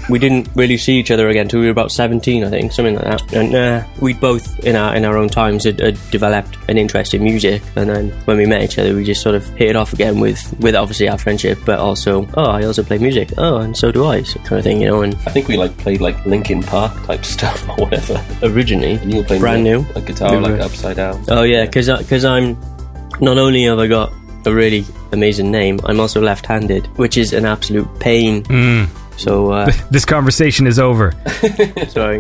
we didn't really see each other again until we were about 17, I think, something like that. And we both, in our own times, had developed an interest in music. And then when we met each other, we just sort of hit it off again with obviously our friendship, but also, I also play music. Oh, and so do I, so kind of thing, you know. And I think we played Linkin Park type stuff or whatever originally. And you were playing brand new, like guitar, like upside down. Oh yeah, because I'm not only have I got a really amazing name, I'm also left-handed, which is an absolute pain. So this conversation is over. Sorry.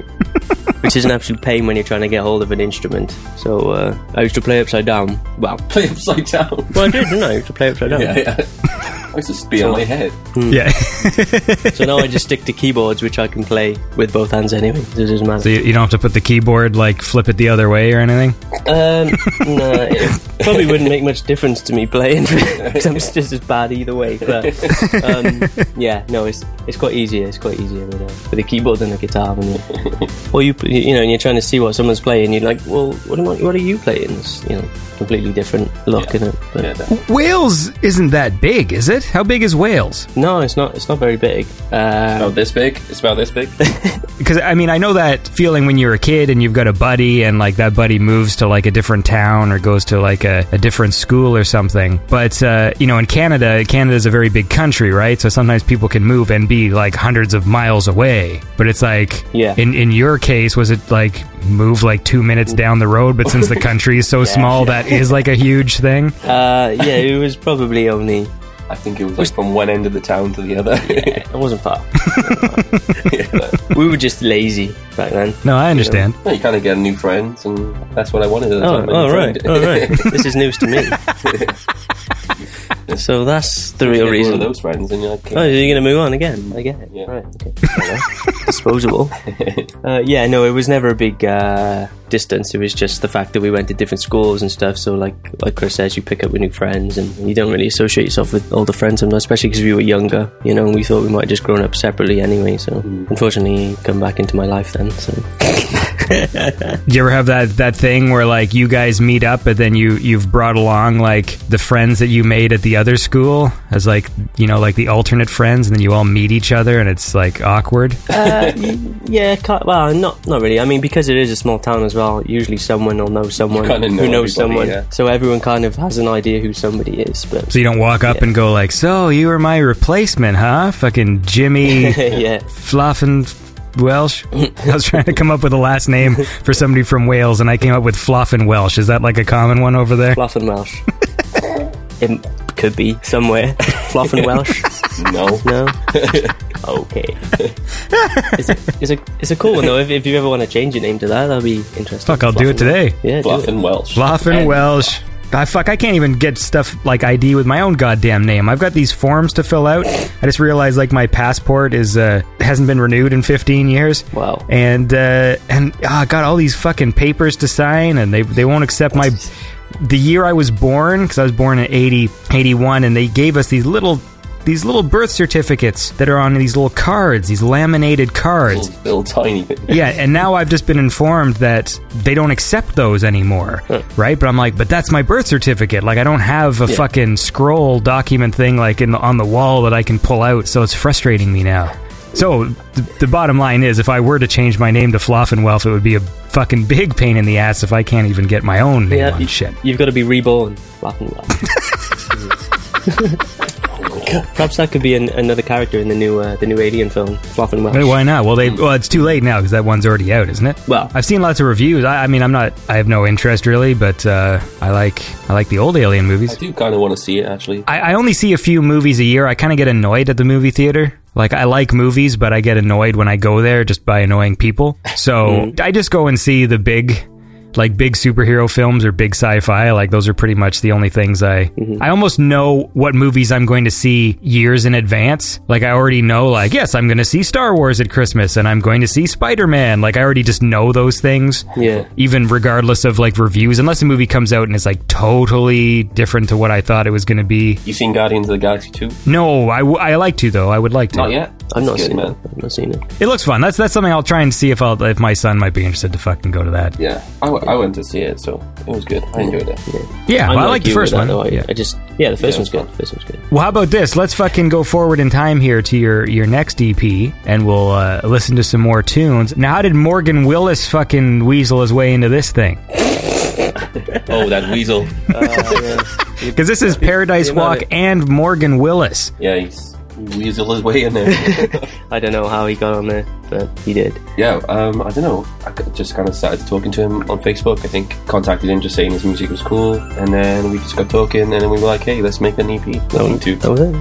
Which is an absolute pain when you're trying to get hold of an instrument. So I used to play upside down. Well, play upside down. Well, I did, didn't I? I used to play upside down. Yeah. I used to spit on my head. Yeah. So now I just stick to keyboards, which I can play with both hands anyway. It doesn't matter. So you don't have to put the keyboard flip it the other way or anything. No, it probably wouldn't make much difference to me playing because I'm just as bad either way. But it's quite easier. It's quite easier with a keyboard than a guitar. Or and you're trying to see what someone's playing. You're like, well, what are you playing? It's, completely different look, isn't it? But Wales isn't that big, is it? How big is Wales? No, it's not very big. It's about this big. Because, I know that feeling when you're a kid and you've got a buddy and, that buddy moves to, a different town or goes to, a different school or something. But, in Canada's a very big country, right? So sometimes people can move and be, hundreds of miles away. But it's in your case, was it, move 2 minutes down the road, but since the country is so small, that is a huge thing? It was probably only... I think it was from one end of the town to the other. Yeah, it wasn't far. We were just lazy back then. No, I understand. You know? Well, you kind of get new friends, and that's what I wanted. All right. This is news to me. So that's the real reason. One of those friends, and you're like, okay. Oh, you're going to move on again? I get it. Yeah. Right. Okay. Disposable. Yeah, no, it was never a big distance. It was just the fact that we went to different schools and stuff. So, like Chris says, you pick up with new friends, and you don't really associate yourself with older friends sometimes, especially because we were younger, you know, and we thought we might have just grown up separately anyway. So, unfortunately, he came back into my life then. So. Do you ever have that thing where, like, you guys meet up, but then you've brought along, like, the friends that you made at the other school as, like, you know, like the alternate friends, and then you all meet each other and it's, like, awkward? Yeah, well, not really. I mean, because it is a small town as well, usually someone will know someone who knows someone. Yeah. So everyone kind of has an idea who somebody is. But so you don't walk up and go, like, so you were my replacement, huh? Fucking Jimmy Fluffin... Welsh? I was trying to come up with a last name for somebody from Wales, and I came up with Fluffin' Welsh. Is that like a common one over there? Fluffin' Welsh. It could be somewhere. Fluffin' Welsh? No. Okay. It's a cool one, though. If you ever want to change your name to that, that'll be interesting. Fuck, I'll do it today. Yeah, Fluffin' Welsh. Fluffin' Welsh. Fuck, I can't even get stuff like ID with my own goddamn name. I've got these forms to fill out. I just realized, like, my passport is hasn't been renewed in 15 years. Wow. And I got all these fucking papers to sign, and they won't accept my... The year I was born, because I was born in 81, and they gave us these little birth certificates that are on these little cards, these laminated cards. Little tiny bit. Yeah, and now I've just been informed that they don't accept those anymore, right? But I'm like, but that's my birth certificate. Like, I don't have a fucking scroll document thing, like, on the wall that I can pull out, so it's frustrating me now. So, the bottom line is, if I were to change my name to Flofenwelf, it would be a fucking big pain in the ass if I can't even get my own name on shit. You've got to be reborn, Flofenwelf. Perhaps that could be another character in the new Alien film, Fluffin' Welsh. Why not? Well, it's too late now because that one's already out, isn't it? Well, I've seen lots of reviews. I have no interest really, but I like the old Alien movies. I do kind of want to see it actually. I only see a few movies a year. I kind of get annoyed at the movie theater. Like, I like movies, but I get annoyed when I go there just by annoying people. So I just go and see the big. Like, big superhero films or big sci-fi, like, those are pretty much the only things I almost know what movies I'm going to see years in advance. Like, I already know, like, yes, I'm going to see Star Wars at Christmas, and I'm going to see Spider-Man. Like, I already just know those things. Yeah. Even regardless of, like, reviews, unless a movie comes out and it's, like, totally different to what I thought it was going to be. You seen Guardians of the Galaxy 2? No, I like to, though. I would like to. Not yet. I've not seen it. It looks fun. That's something I'll try and see if my son might be interested to fucking go to that. Yeah. I went to see it, so it was good. I enjoyed it. Yeah, well, I like the first one. The first one's good. Well, how about this? Let's fucking go forward in time here to your next EP, and we'll listen to some more tunes. Now, how did Morgan Willis fucking weasel his way into this thing? Oh, that weasel. Because this is Paradise Walk and Morgan Willis. Yeah, he's... weasel his way in there. I don't know how he got on there, but he did. Yeah, I don't know. I just kind of started talking to him on Facebook, I think. Contacted him just saying his music was cool, and then we just got talking, and then we were like, hey, let's make an EP.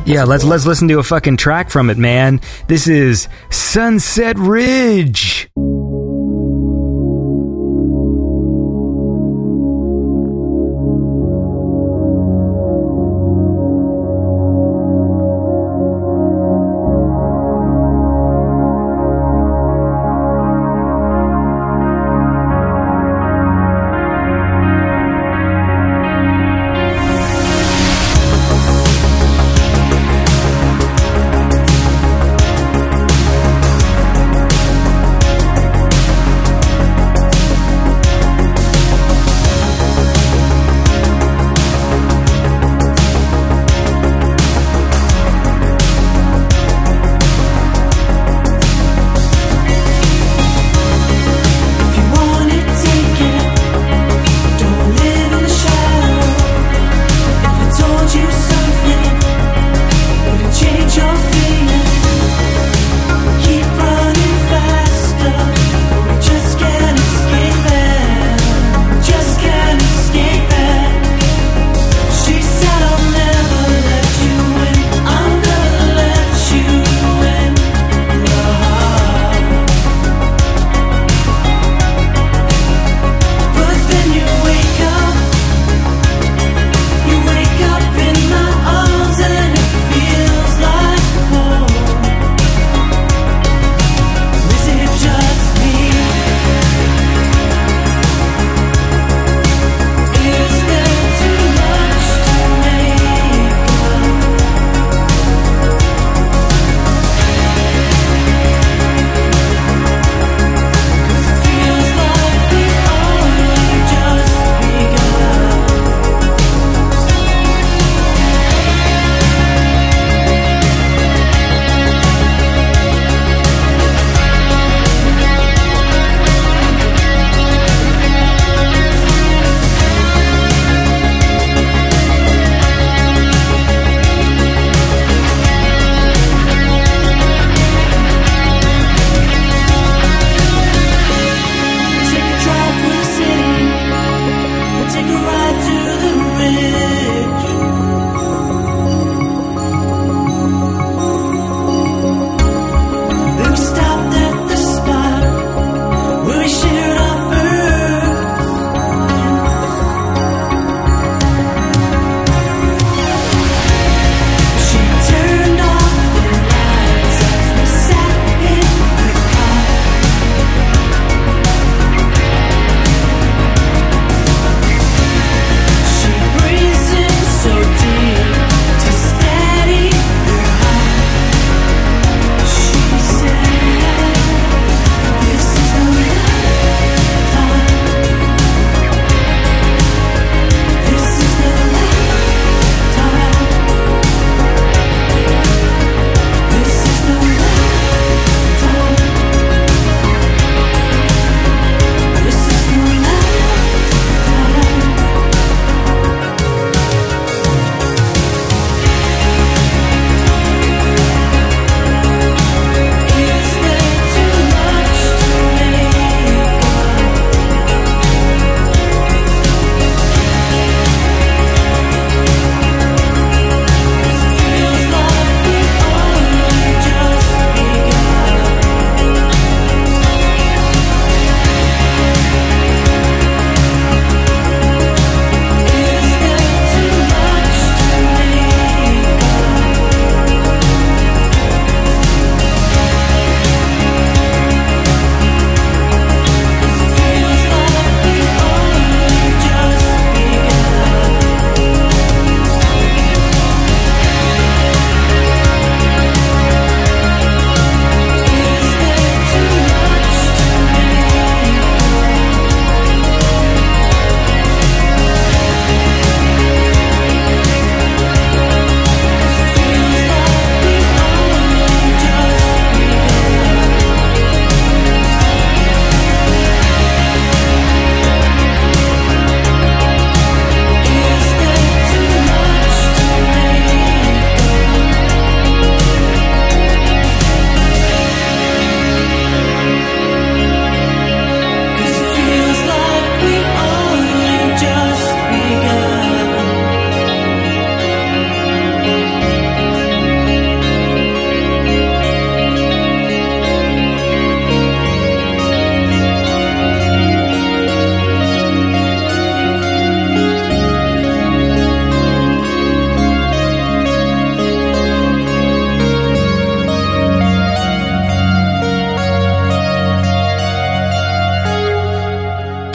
Yeah, let's listen to a fucking track from it, man. This is Sunset Ridge.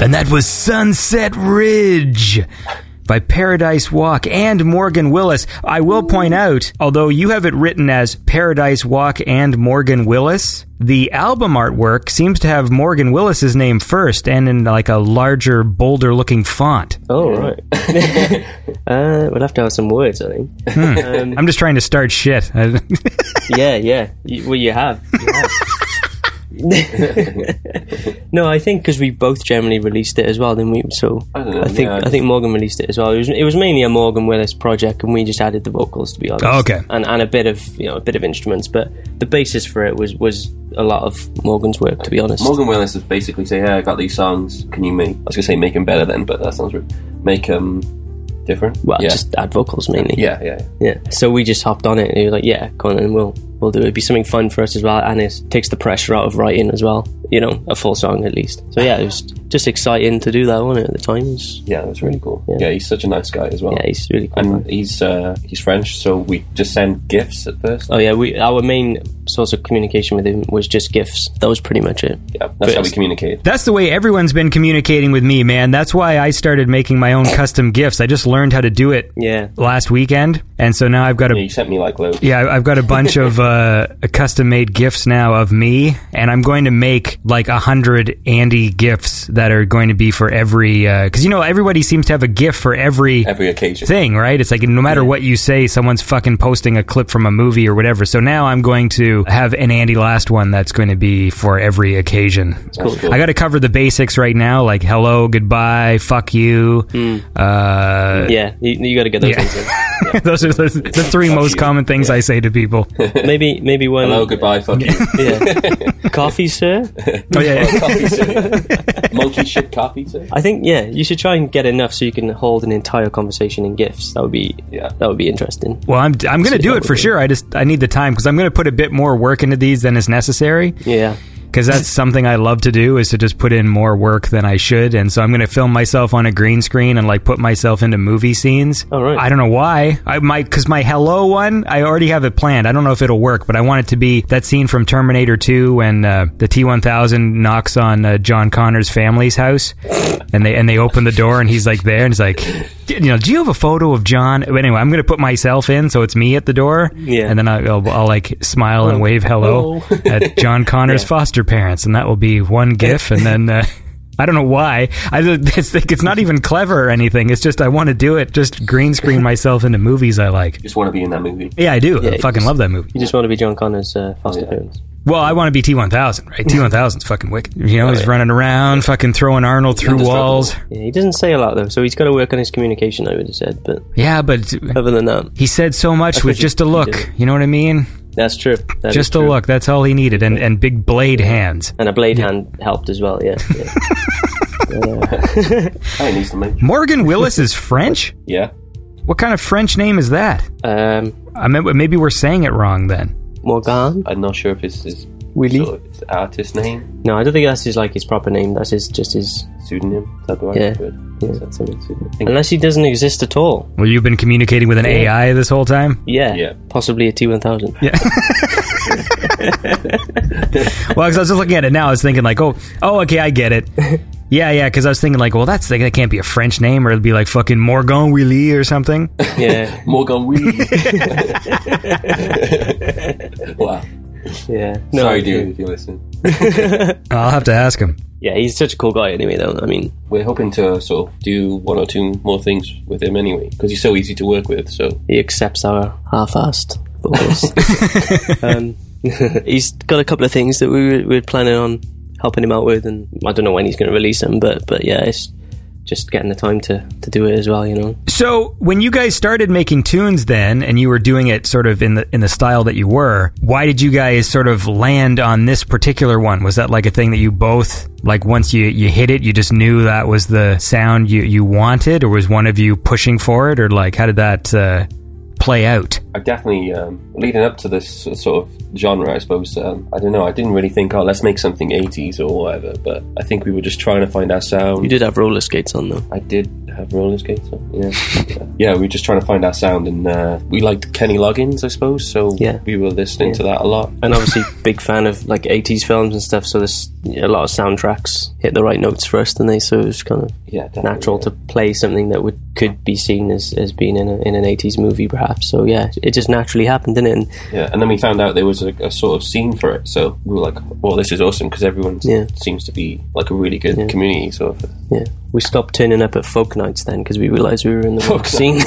and that was Sunset Ridge by Paradise Walk and Morgan Willis. I will point out, although you have it written as Paradise Walk and Morgan Willis, the album artwork seems to have Morgan Willis's name first and in like a larger, bolder-looking font. Oh, right. We'll have to have some words, I think. I'm just trying to start shit. Yeah. You have. No, I think because we both generally released it as well, didn't we? So I think Morgan released it as well. It was mainly a Morgan Willis project, and we just added the vocals, to be honest. Oh, okay. And a bit of instruments, but the basis for it was a lot of Morgan's work, to be honest. Morgan Willis was basically saying, "Hey, I got these songs. Can you make?" I was gonna say make them better then, but that sounds rude. Make them different. Well, just add vocals mainly. Yeah. So we just hopped on it, and he was like, "Yeah, go on, and we'll do it. It'd be something fun for us as well, and it takes the pressure out of writing as well, you know, a full song at least." So yeah, it was just exciting to do that, wasn't it, at the time? Yeah, it was really cool. Yeah, he's such a nice guy as well. Yeah, he's really cool. And he's French, so we just send gifts at first. Oh yeah, our main source of communication with him was just gifts. That was pretty much it. Yeah, that's how we communicate. That's the way everyone's been communicating with me, man. That's why I started making my own custom gifts. I just learned how to do it last weekend, and so now I've got you sent me like loads. Yeah, I've got a bunch of custom-made gifts now of me, and I'm going to make like 100 Andy gifts that are going to be for every because you know everybody seems to have a gift for every occasion thing, right? It's like no matter what you say, someone's fucking posting a clip from a movie or whatever. So now I'm going to have an Andy Last one that's going to be for every occasion. That's cool. I got to cover the basics right now, like hello, goodbye, fuck you. Yeah, you got to get those things in. Yeah. Those are the three most common things I say to people. Maybe one. Hello, goodbye, fuck you. Yeah. Coffee, sir? Oh, yeah. Coffee, sir. Monkey shit coffee, sir? I think, you should try and get enough so you can hold an entire conversation in GIFs. That would be interesting. Well, I'm going to do it for sure. I need the time because I'm going to put a bit more work into these than is necessary. Yeah. Because that's something I love to do, is to just put in more work than I should. And so I'm going to film myself on a green screen and like put myself into movie scenes. Oh, right. I don't know why. Because my hello one, I already have it planned. I don't know if it'll work, but I want it to be that scene from Terminator 2 when the T-1000 knocks on John Connor's family's house and they open the door and he's like there and he's like, you know, do you have a photo of John? But anyway, I'm going to put myself in so it's me at the door. Yeah. And then I'll like smile and wave hello at John Connor's foster parents, and that will be one GIF. And then I don't know why. I think it's not even clever or anything. It's just I want to do it. Just green screen myself into movies I like. Just want to be in that movie. Yeah, I do. Yeah, I fucking love that movie. You just want to be John Connor's foster parents. Well, I want to be T-1000, right? T-1000's fucking wicked. You know, he's running around, fucking throwing Arnold through walls. Yeah, he doesn't say a lot, though, so he's got to work on his communication, I would have said. But yeah, but other than that, he said so much with just a look. You know what I mean? That's true. Just a look. That's all he needed. And big blade hands. And a blade hand helped as well, yeah. Morgan Willis is French? Yeah. What kind of French name is that? I mean, maybe we're saying it wrong then. Morgan? I'm not sure if it's his sort of artist name. No, I don't think that's his proper name. That's just his... pseudonym? Is that the right word? Yeah. Unless he doesn't exist at all. Well, you've been communicating with an AI this whole time? Yeah. Possibly a T-1000. Yeah. Well, because I was just looking at it now, I was thinking like, oh, okay, I get it. Yeah, because I was thinking like, well, that can't be a French name, or it'd be like fucking Morgan Willis or something. Yeah. Morgan Willis. Wow. Yeah. No, sorry, dude, if you listen. I'll have to ask him. Yeah, he's such a cool guy anyway, though. I mean, we're hoping to sort of do one or two more things with him anyway, because he's so easy to work with, so... He accepts our half-assed vocals. He's got a couple of things that we were planning on helping him out with, and I don't know when he's going to release them, but yeah, it's just getting the time to do it as well, you know. So when you guys started making tunes then, and you were doing it sort of in the style that you were, why did you guys sort of land on this particular one? Was that like a thing that you both, like once you hit it, you just knew that was the sound you wanted, or was one of you pushing for it, or like how did that play out? I definitely, leading up to this sort of genre, I suppose, I don't know, I didn't really think, oh, let's make something 80s or whatever, but I think we were just trying to find our sound. You did have roller skates on, though. I did have roller skates on, yeah. Yeah, we were just trying to find our sound, and we liked Kenny Loggins, I suppose, so yeah. We were listening to that a lot. And obviously, big fan of, like, 80s films and stuff, so there's a lot of soundtracks hit the right notes for us, didn't they? So it was kind of natural to play something that could be seen as being in an 80s movie, perhaps. So yeah, it just naturally happened, didn't it? And then we found out there was a sort of scene for it, so we were like, well, this is awesome, because everyone seems to be like a really good community sort of. Yeah, we stopped turning up at folk nights then, because we realised we were in the folk scene.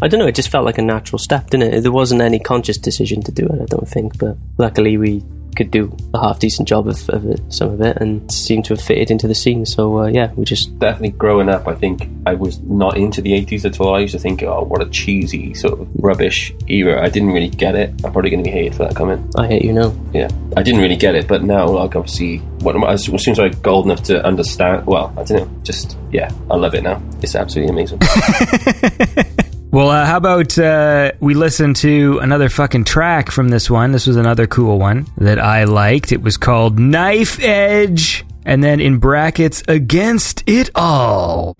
I don't know, it just felt like a natural step, didn't it? There wasn't any conscious decision to do it, I don't think, but luckily we could do a half-decent job of it, some of it, and seemed to have fitted into the scene, so we just... Definitely growing up, I think I was not into the 80s at all. I used to think, oh, what a cheesy sort of rubbish era. I didn't really get it. I'm probably going to be hated for that comment. I hate you now. Yeah. I didn't really get it, but now, like, obviously, as soon as I got old enough to understand, well, I don't know, just, yeah, I love it now. It's absolutely amazing. Well, how about we listen to another fucking track from this one. This was another cool one that I liked. It was called Knife Edge, and then in brackets, Against It All.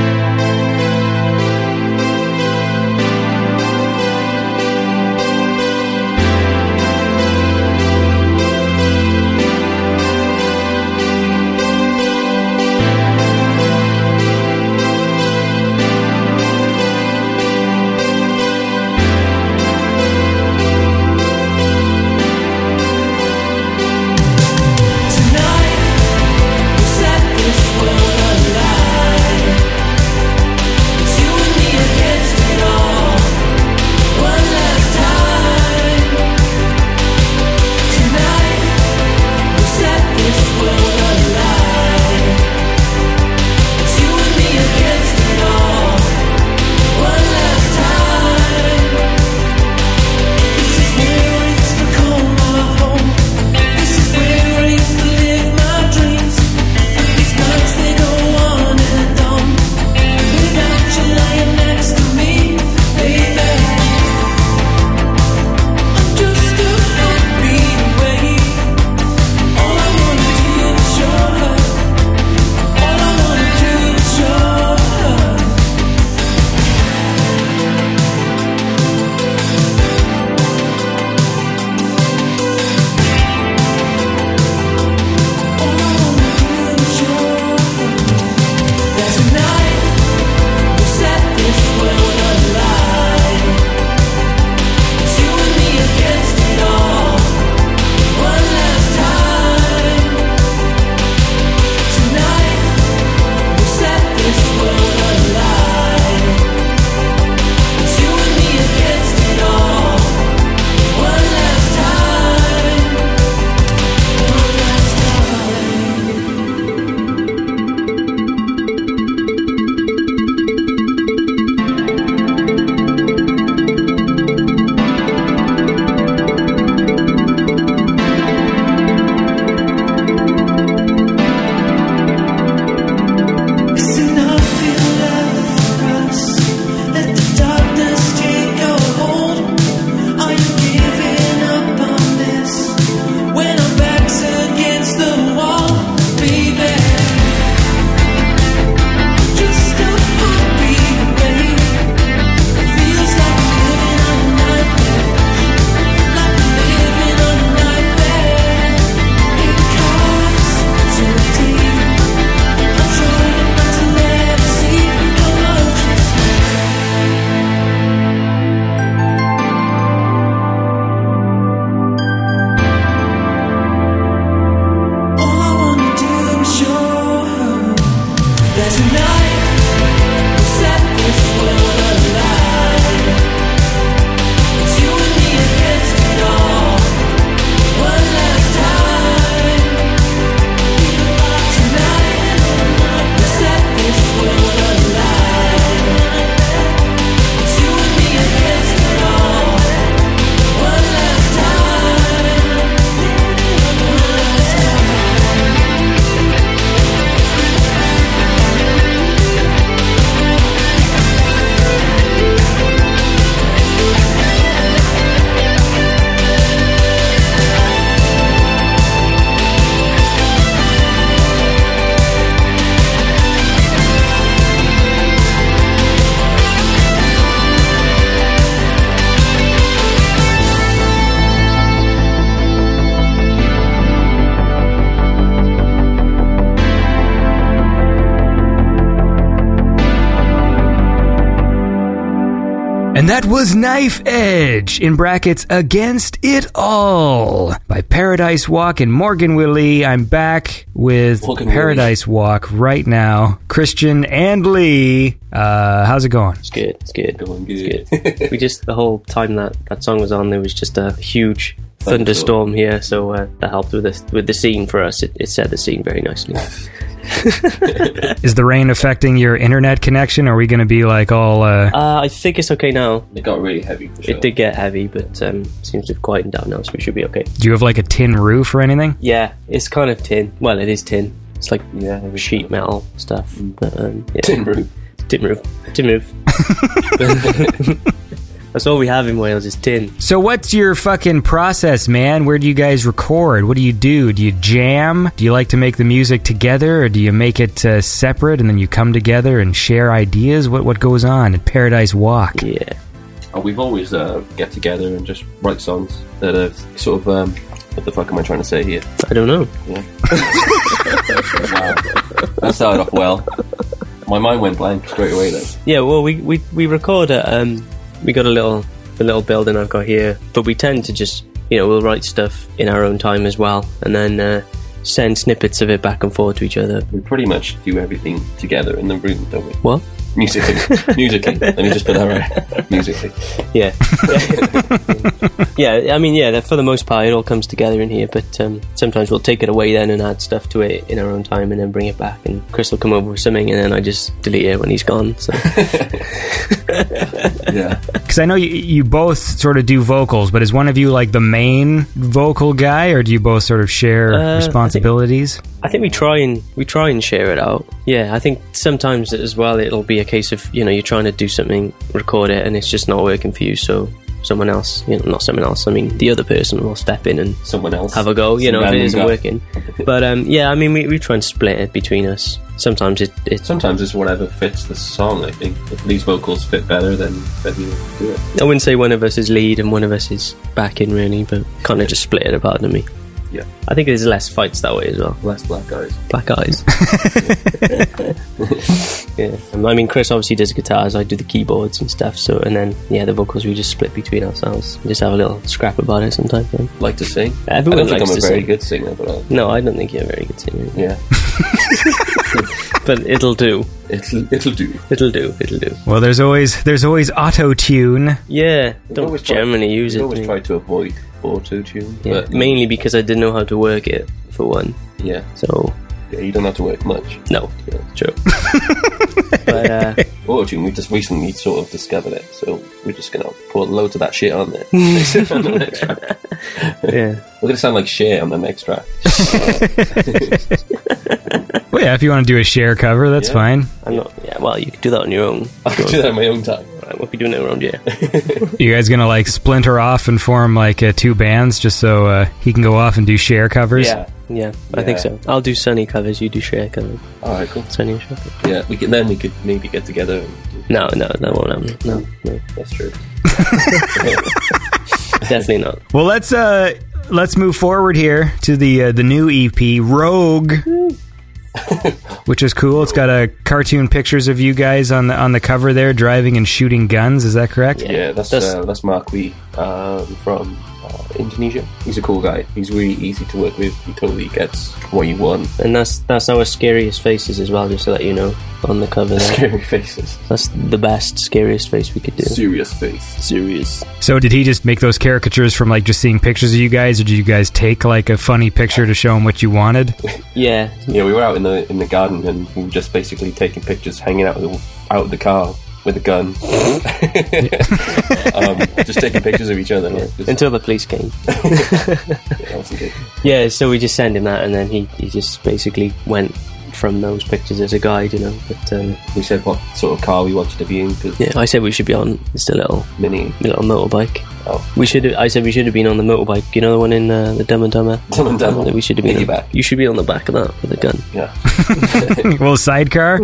And that was Knife Edge, in brackets, Against It All, by Paradise Walk and Morgan Willis. I'm back with Paradise Walk right now. Christian and Lee, how's it going? It's good, it's good. It's good. We just, the whole time that song was on, there was just a huge thunderstorm here, so that helped with the scene for us. It set the scene very nicely. Is the rain affecting your internet connection? Are we going to be like all... I think it's okay now. It got really heavy, for sure. It did get heavy, but seems to have quietened down now, so we should be okay. Do you have like a tin roof or anything? Yeah, it's kind of tin. Well, it is tin. It's like sheet metal stuff. But, yeah. Tin roof. That's all we have in Wales is tin. So what's your fucking process, man? Where do you guys record? What do you do? Do you jam? Do you like to make the music together? Or do you make it separate and then you come together and share ideas? What goes on at Paradise Walk? Yeah. Oh, we've always get together and just write songs that are sort of... what the fuck am I trying to say here? I don't know. Yeah. Wow. That started off well. My mind went blank straight away then. Yeah, well, we record at... we got a little building I've got here, but we tend to just, we'll write stuff in our own time as well, and then send snippets of it back and forth to each other. We pretty much do everything together in the room, don't we? What? Musically. Let me just put that right. Musically. Yeah. Yeah, I mean, yeah, for the most part, it all comes together in here, but sometimes we'll take it away then and add stuff to it in our own time and then bring it back, and Chris will come over with something and then I just delete it when he's gone, so... Yeah. Because I know you both sort of do vocals, but is one of you like the main vocal guy, or do you both sort of share responsibilities? I think we try and share it out. Yeah, I think sometimes as well it'll be a case of, you're trying to do something, record it, and it's just not working for you, so someone else, not someone else, I mean the other person will step in and someone else have a go, if it isn't working. But yeah, I mean we try and split it between us. Sometimes sometimes it's whatever fits the song, I think. If these vocals fit better, then you do it. I wouldn't say one of us is lead and one of us is backing, really, but kind of just split it apart to me. Yeah. I think there's less fights that way as well. Less black eyes. Black eyes. Yeah. I mean, Chris obviously does guitars, I do the keyboards and stuff, so, and then, yeah, the vocals we just split between ourselves. We just have a little scrap about it sometimes. Yeah. Like to sing? Everyone likes to sing. I don't think I'm a very good singer, but... No, I don't think you're a very good singer. Yeah. But it'll do. It'll do. Well, there's always auto-tune. Yeah. Don't generally use it. We always try to avoid auto-tune. Yeah. But mainly because I didn't know how to work it, for one. Yeah. So... Yeah, you don't have to work much. No. Yeah, true. But, auto-tune, we just recently sort of discovered it, so we're just going to put loads of that shit on there. On the next track. Yeah. We're going to sound like shit on the next track. Well, yeah, if you want to do a share cover, that's fine. I'm not... Yeah, well, you can do that on your own. I can do that on my own time. We'll be doing it around here. You guys gonna like splinter off and form like two bands just so he can go off and do share covers? Yeah. I think so. I'll do Sunny covers, you do share covers. Alright, cool. Sunny and share covers. Yeah, we could maybe get together. No, that won't happen. No, that's true. Definitely not. Well, let's move forward here to the new EP, Rogue. Which is cool. It's got cartoon pictures of you guys on the cover there, driving and shooting guns. Is that correct? Yeah, that's Mark Wee from Indonesia. He's a cool guy. He's really easy to work with. He totally gets what you want. And that's our scariest faces as well, just to let you know, on the cover there. Scary faces. That's the best, scariest face we could do. Serious face. Serious. So did he just make those caricatures from like just seeing pictures of you guys, or did you guys take like a funny picture to show him what you wanted? Yeah. Yeah, we were out in the garden and we were just basically taking pictures, hanging out of the car. With a gun. Just taking pictures of each other. Yeah. Until the police came. Yeah, so we just sent him that, and then he just basically went from those pictures as a guide, But we said what sort of car we wanted to be in. Yeah, I said we should be on just a little... Little motorbike. Oh. I said we should have been on the motorbike. The one in the Dumb and Dumber? Dumb and Dumber. We should have been on. You should be on the back of that with a gun. Yeah. Well, sidecar?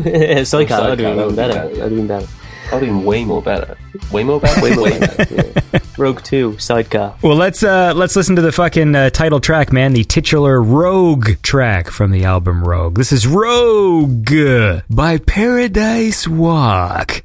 Sidecar, that would have been better. That would have been better. Probably way more better. Yeah. Rogue 2 sidecar. Well, let's listen to the fucking title track, man. The titular Rogue track from the album Rogue. This is Rogue by Paradise Walk.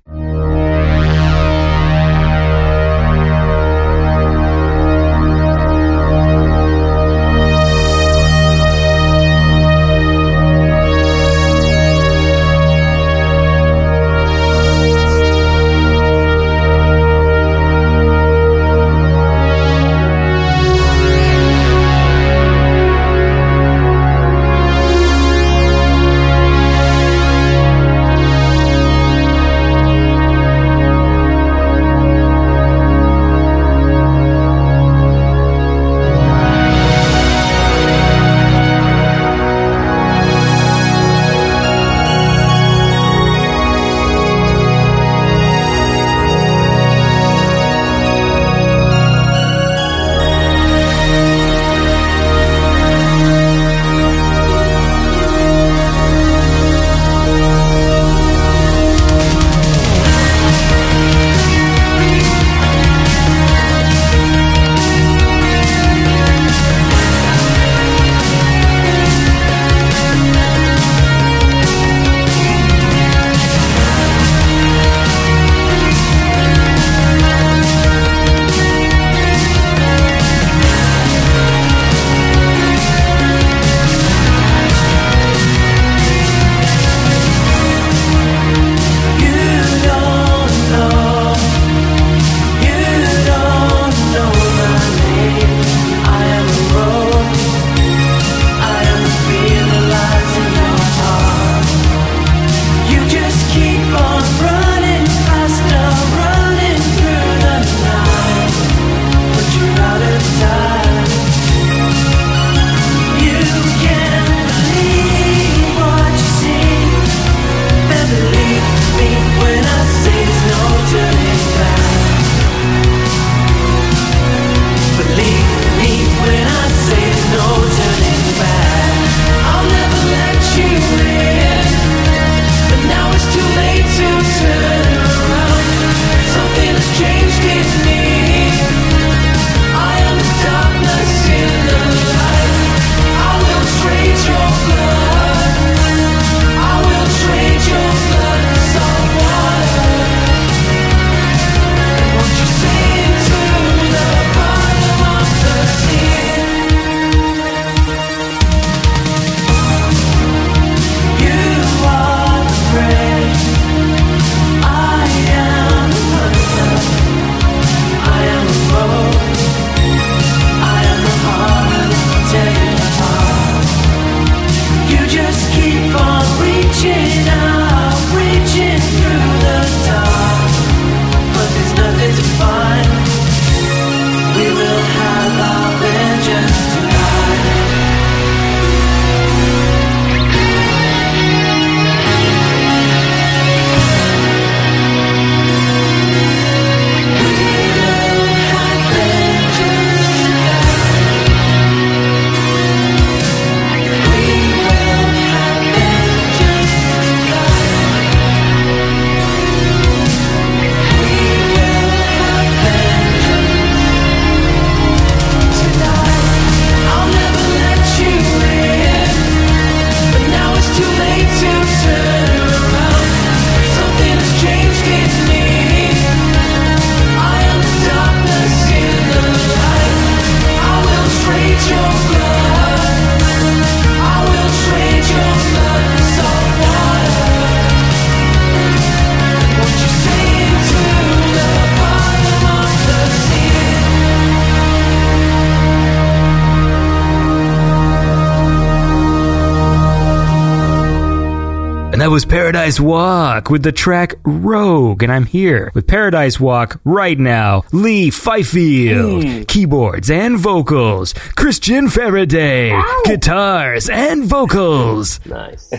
And that was Paradise Walk with the track Rogue. And I'm here with Paradise Walk right now. Lee Fifield, keyboards and vocals. Christian Faraday, guitars and vocals. Nice.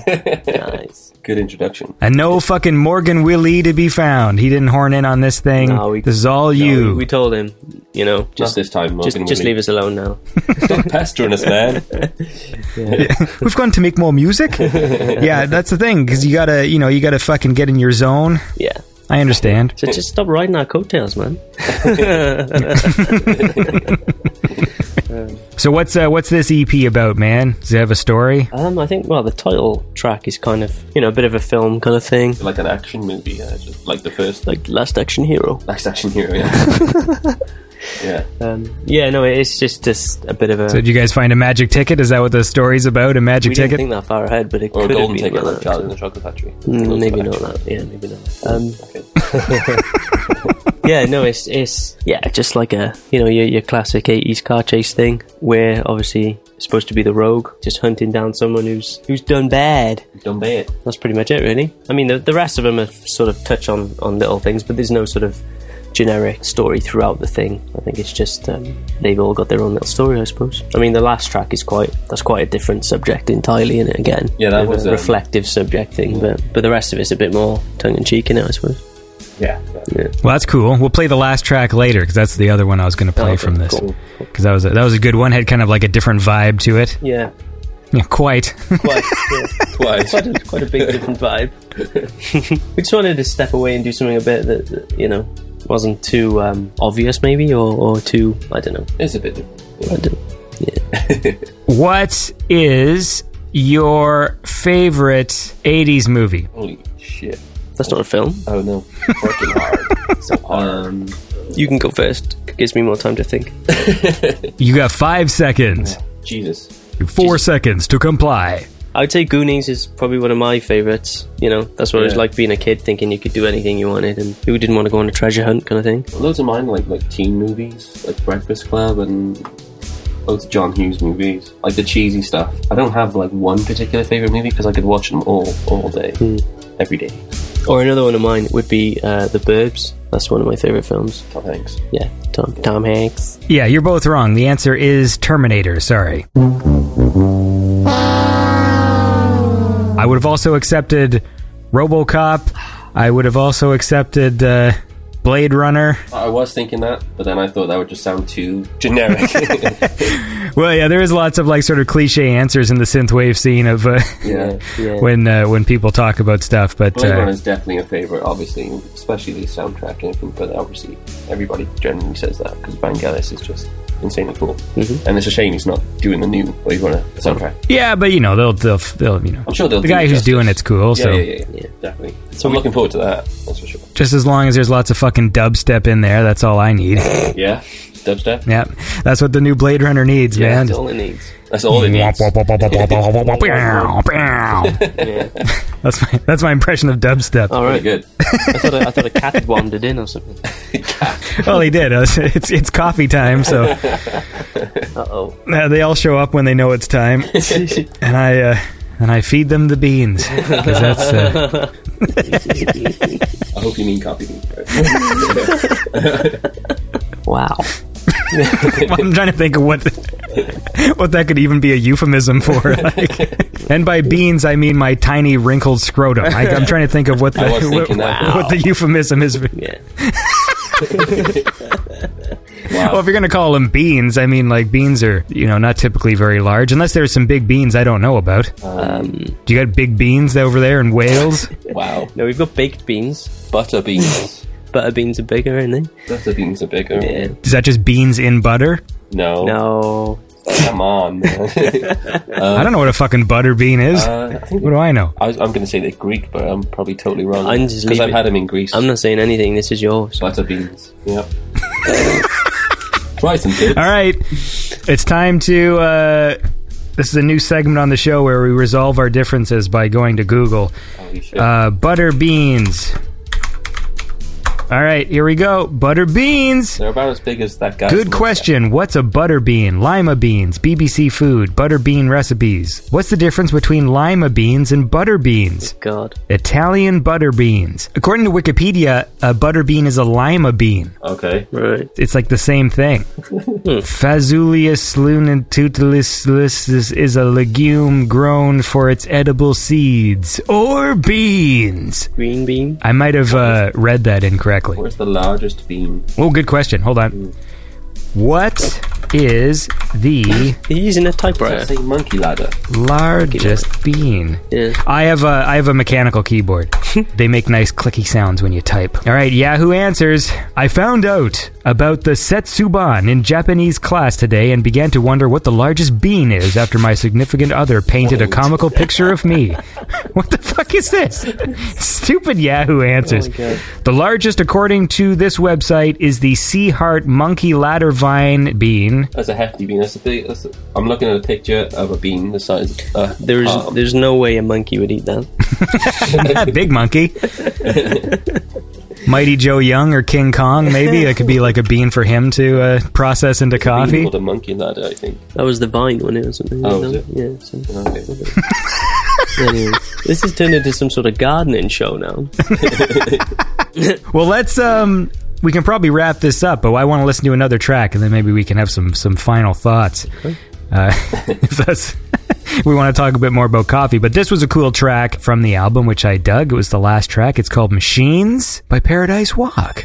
Nice. Good introduction. And no fucking Morgan Willis to be found. He didn't horn in on this thing. No, this is all you. We told him, you know. Just this time, Morgan Willis. Just leave us alone now. Stop pestering us, man. Yeah. We've gone to make more music? Yeah, that's the thing, because you gotta fucking get in your zone. Yeah. I understand. So just stop riding our coattails, man. So what's this EP about, man? Does it have a story? I think, well, the title track is kind of, a bit of a film kind of thing. Like an action movie, just like the first... Like Last Action Hero. Last Action Hero, yeah. Yeah. It's just a bit of a... So did you guys find a magic ticket? Is that what the story's about, a magic ticket? We didn't think that far ahead, but it could have been... Or a golden ticket, like Charlie in the Chocolate Factory. Maybe not that. Yeah, maybe not. Okay. It's just like a, your classic 80s car chase thing, where obviously it's supposed to be the rogue, just hunting down someone who's done bad. Done bad. That's pretty much it, really. I mean, the rest of them are sort of touch on little things, but there's no sort of generic story throughout the thing. I think it's just they've all got their own little story, I suppose. I mean, the last track is quite a different subject entirely in it again. Yeah, that was a reflective subject thing, but the rest of it's a bit more tongue-in-cheek in it, I suppose. Yeah. Well, that's cool. We'll play the last track later, because that's the other one I was going to play from this. Cool. Because that was a good one. Had kind of like a different vibe to it. Yeah. Yeah, quite. Yeah. Quite a big different vibe. We just wanted to step away and do something a bit that wasn't too obvious, maybe, or too, I don't know. It's a bit different. Yeah. What is your favorite 80s movie? Holy shit. That's not a film. Oh, no. Working hard. So hard. You can go first. It gives me more time to think. You got 5 seconds. Oh, Jesus. 4 seconds to comply. I'd say Goonies is probably one of my favourites. That's what it was like being a kid, thinking you could do anything you wanted, and who didn't want to go on a treasure hunt kind of thing. Loads of mine, like teen movies, like Breakfast Club, and loads of John Hughes movies, like the cheesy stuff. I don't have like one particular favourite movie, because I could watch them all day, every day. Or another one of mine would be The Burbs. That's one of my favourite films. Tom Hanks. Yeah, Tom Hanks. Yeah, you're both wrong. The answer is Terminator, sorry. I would have also accepted RoboCop. I would have also accepted Blade Runner. I was thinking that, but then I thought that would just sound too generic. Well, yeah, there is lots of like sort of cliche answers in the synthwave scene of when people talk about stuff. But Blade Runner is definitely a favorite, obviously, especially the soundtrack and everything. But obviously, everybody generally says that because Vangelis is just insanely cool, and it's a shame he's not doing the new Blade Runner soundtrack. Yeah, but they'll I'm sure they'll. The guy who's doing it's cool. Yeah, so yeah, definitely. So I'm looking forward to that. That's for sure. Just as long as there's lots of fucking dubstep in there, that's all I need. Yeah, dubstep. Yeah, that's what the new Blade Runner needs, man. That's all it needs. That's all it needs. That's my impression of dubstep. All right, good. I thought a cat bombed it in or something. Well, he did. It's coffee time, so. Uh-oh. They all show up when they know it's time, and I feed them the beans, because that's. I hope you mean coffee beans. Wow. I'm trying to think of what that could even be a euphemism for. Like, and by beans, I mean my tiny wrinkled scrotum. I'm trying to think of what the euphemism is. Yeah. Wow. Well, if you're going to call them beans, I mean, like, beans are, not typically very large, unless there's some big beans I don't know about. Do you got big beans over there in Wales? Wow. No, we've got baked beans. Butter beans. Butter beans are bigger, aren't they? Butter beans are bigger. Yeah. Is that just beans in butter? No. Come on, man. I don't know what a fucking butter bean is. What do I know? I'm going to say they're Greek, but I'm probably totally wrong. Because I've had them in Greece. I'm not saying anything. This is yours. Butter beans. Yep. Try some kids. All right. It's time to... This is a new segment on the show where we resolve our differences by going to Google. Butter beans. All right, here we go. Butter beans. They're about as big as that guy. Good question. At. What's a butter bean? Lima beans, BBC food, butter bean recipes. What's the difference between lima beans and butter beans? Good God. Italian butter beans. According to Wikipedia, a butter bean is a lima bean. Okay. Right. It's like the same thing. Fazulius lunatutilis is a legume grown for its edible seeds or beans. Green bean? I might have read that incorrectly. Where's the largest bean? Oh, good question. Hold on. What is the... Are you using a typewriter? Monkey ladder. Largest monkey bean. Yeah. I have a mechanical keyboard. They make nice clicky sounds when you type. All right, Yahoo Answers. I found out about the setsuban in Japanese class today and began to wonder what the largest bean is after my significant other painted a comical picture of me. What the fuck is this? Stupid Yahoo Answers. Oh, the largest, according to this website, is the sea heart monkey ladder vine bean. That's a hefty bean. That's a big. I'm looking at a picture of a bean the size. There's no way a monkey would eat that. Big monkey. Mighty Joe Young or King Kong, maybe. It could be like a bean for him to process into coffee. Bean called a monkey ladder, I think. That was the vine one, or something. Oh, was it? Yeah, something. Okay. Anyway, this has turned into some sort of gardening show now. Well, let's we can probably wrap this up, but I want to listen to another track, and then maybe we can have some final thoughts. Okay. If that's... We want to talk a bit more about coffee, but this was a cool track from the album, which I dug. It was the last track. It's called Machines by Paradise Walk.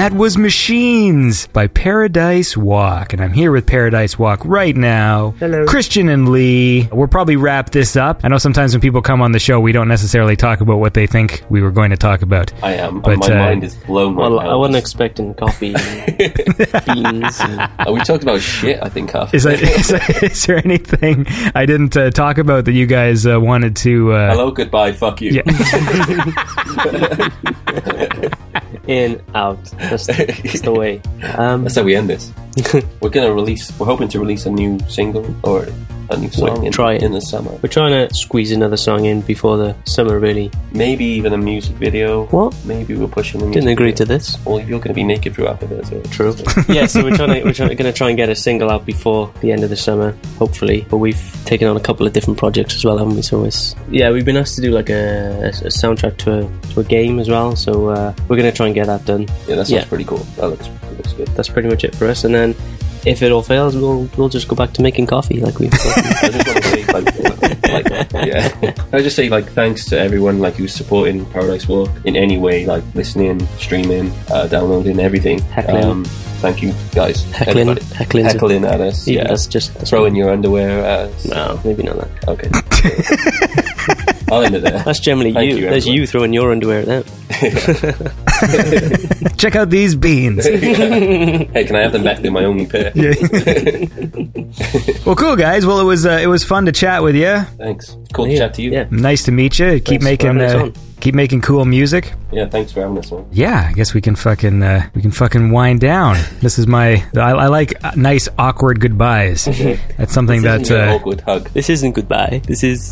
That was Machines by Paradise Walk, and I'm here with Paradise Walk right now. Hello. Christian and Lee. We'll probably wrap this up. I know sometimes when people come on the show, we don't necessarily talk about what they think we were going to talk about. I am, but my mind is blown right now. I wasn't expecting coffee and beans. We talked about shit, I think, half. Is there anything I didn't talk about that you guys wanted to... Hello, goodbye, fuck you. Yeah. In, out. That's the way. That's how we end this. We're hoping to release a new single or a new song in the summer. We're trying to squeeze another song in before the summer, really. Maybe even a music video. What? Maybe we're pushing the music Didn't agree video. To this. Well, you're going to be naked throughout this. So. True. Yeah, so we're going to try and get a single out before the end of the summer, hopefully. But we've taken on a couple of different projects as well, haven't we? So we've been asked to do like a soundtrack to a game as well. So we're going to try and get that done. Yeah, that sounds pretty cool. That looks good. That's pretty much it for us. And then if it all fails, we'll just go back to making coffee like we've done. I just say thanks to everyone who's supporting Paradise Walk in any way, listening, streaming, downloading, everything. Heckling. Thank you guys. Heckling at us. Yeah, that's just throwing your underwear at us. No, maybe not that. Okay. I'll end it there. That's generally you. There's you throwing your underwear at them. Check out these beans. Hey, can I have them back? They're my only pair. Well, cool guys. Well, it was fun to chat with you. Thanks. Cool to chat to you. Yeah. Nice to meet you. Thanks. Keep making cool music. Yeah, thanks for having us on. Yeah, I guess we can fucking wind down. This is I like nice awkward goodbyes. That's something that awkward hug. This isn't goodbye. This is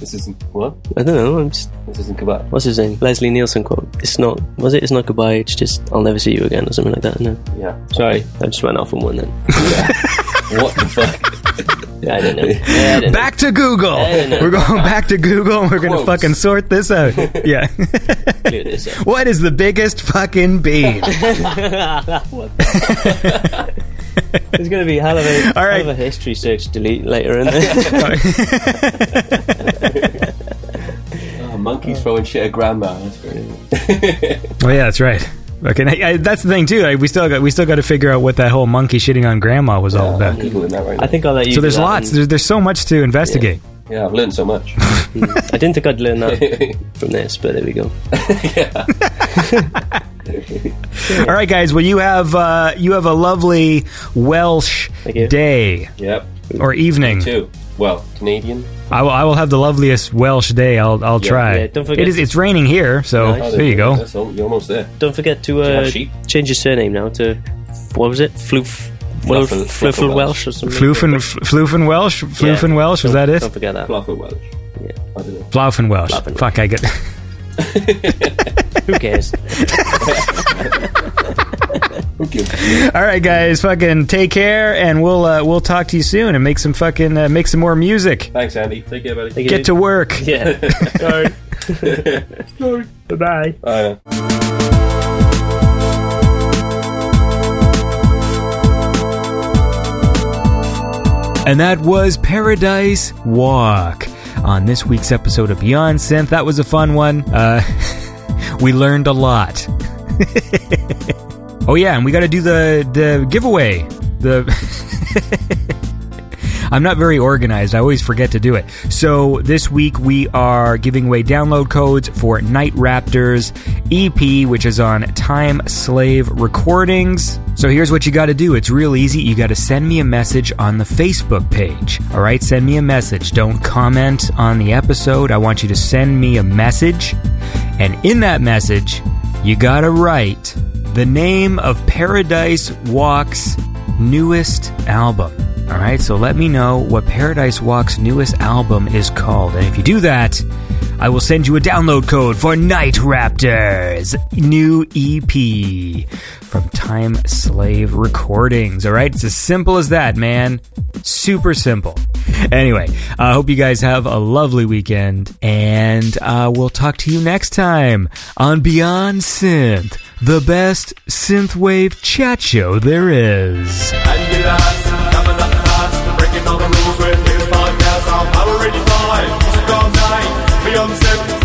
This isn't what? I don't know. This isn't goodbye. What's his name? Leslie Nielsen quote. It's not goodbye. It's just I'll never see you again or something like that. No. Yeah. Sorry, I just went off on one then. What the fuck? I don't know. Back to Google. We're going back to Google and we're going to fucking sort this out. Yeah. This out. What is the biggest fucking bean? What the fuck? There's going to be a hell of a history search delete later in there. Oh, monkeys throwing shit at grandma. That's great. Oh yeah, that's right. Okay, that's the thing too. We still got to figure out what that whole monkey shitting on grandma was all about. I'm Googling that right now. I think I'll let you. So there's lots. There's so much to investigate. Yeah, I've learned so much. I didn't think I'd learn that from this, but there we go. Yeah. All right, guys. Well, you have a lovely Welsh day. Yep. Or evening. Me too. Well, Canadian. I will have the loveliest Welsh day. I'll try. Yeah, don't forget. It's raining here, so nice. There you go. That's all, you're almost there. Don't forget to change your surname now to, what was it? Fluffin Welsh or something. Fluffin Welsh? Fluffin Welsh, was that it? Don't forget that. Fluffin Welsh. Yeah, I don't know. Fluffin Welsh. Fuck, I get Who cares? All right, guys, fucking take care, and we'll talk to you soon and make some more music. Thanks, Andy. Take care, buddy. Get to work. Yeah. Sorry. Sorry. Bye-bye. Bye. And that was Paradise Walk on this week's episode of Beyond Synth. That was a fun one. We learned a lot. Oh yeah, and we got to do the giveaway. I'm not very organized. I always forget to do it. So this week we are giving away download codes for Night Raptors EP, which is on Time Slave Recordings. So here's what you got to do. It's real easy. You got to send me a message on the Facebook page. All right, send me a message. Don't comment on the episode. I want you to send me a message. And in that message, you got to write the name of Paradise Walk's newest album. All right, so let me know what Paradise Walk's newest album is called. And if you do that, I will send you a download code for Night Raptors' new EP from Time Slave Recordings. All right, it's as simple as that, man. Super simple. Anyway, I hope you guys have a lovely weekend, and we'll talk to you next time on Beyond Synth, the best synthwave chat show there is. And you guys, coming up fast, breaking all the rules with this podcast on Power 85. Beyond Synth.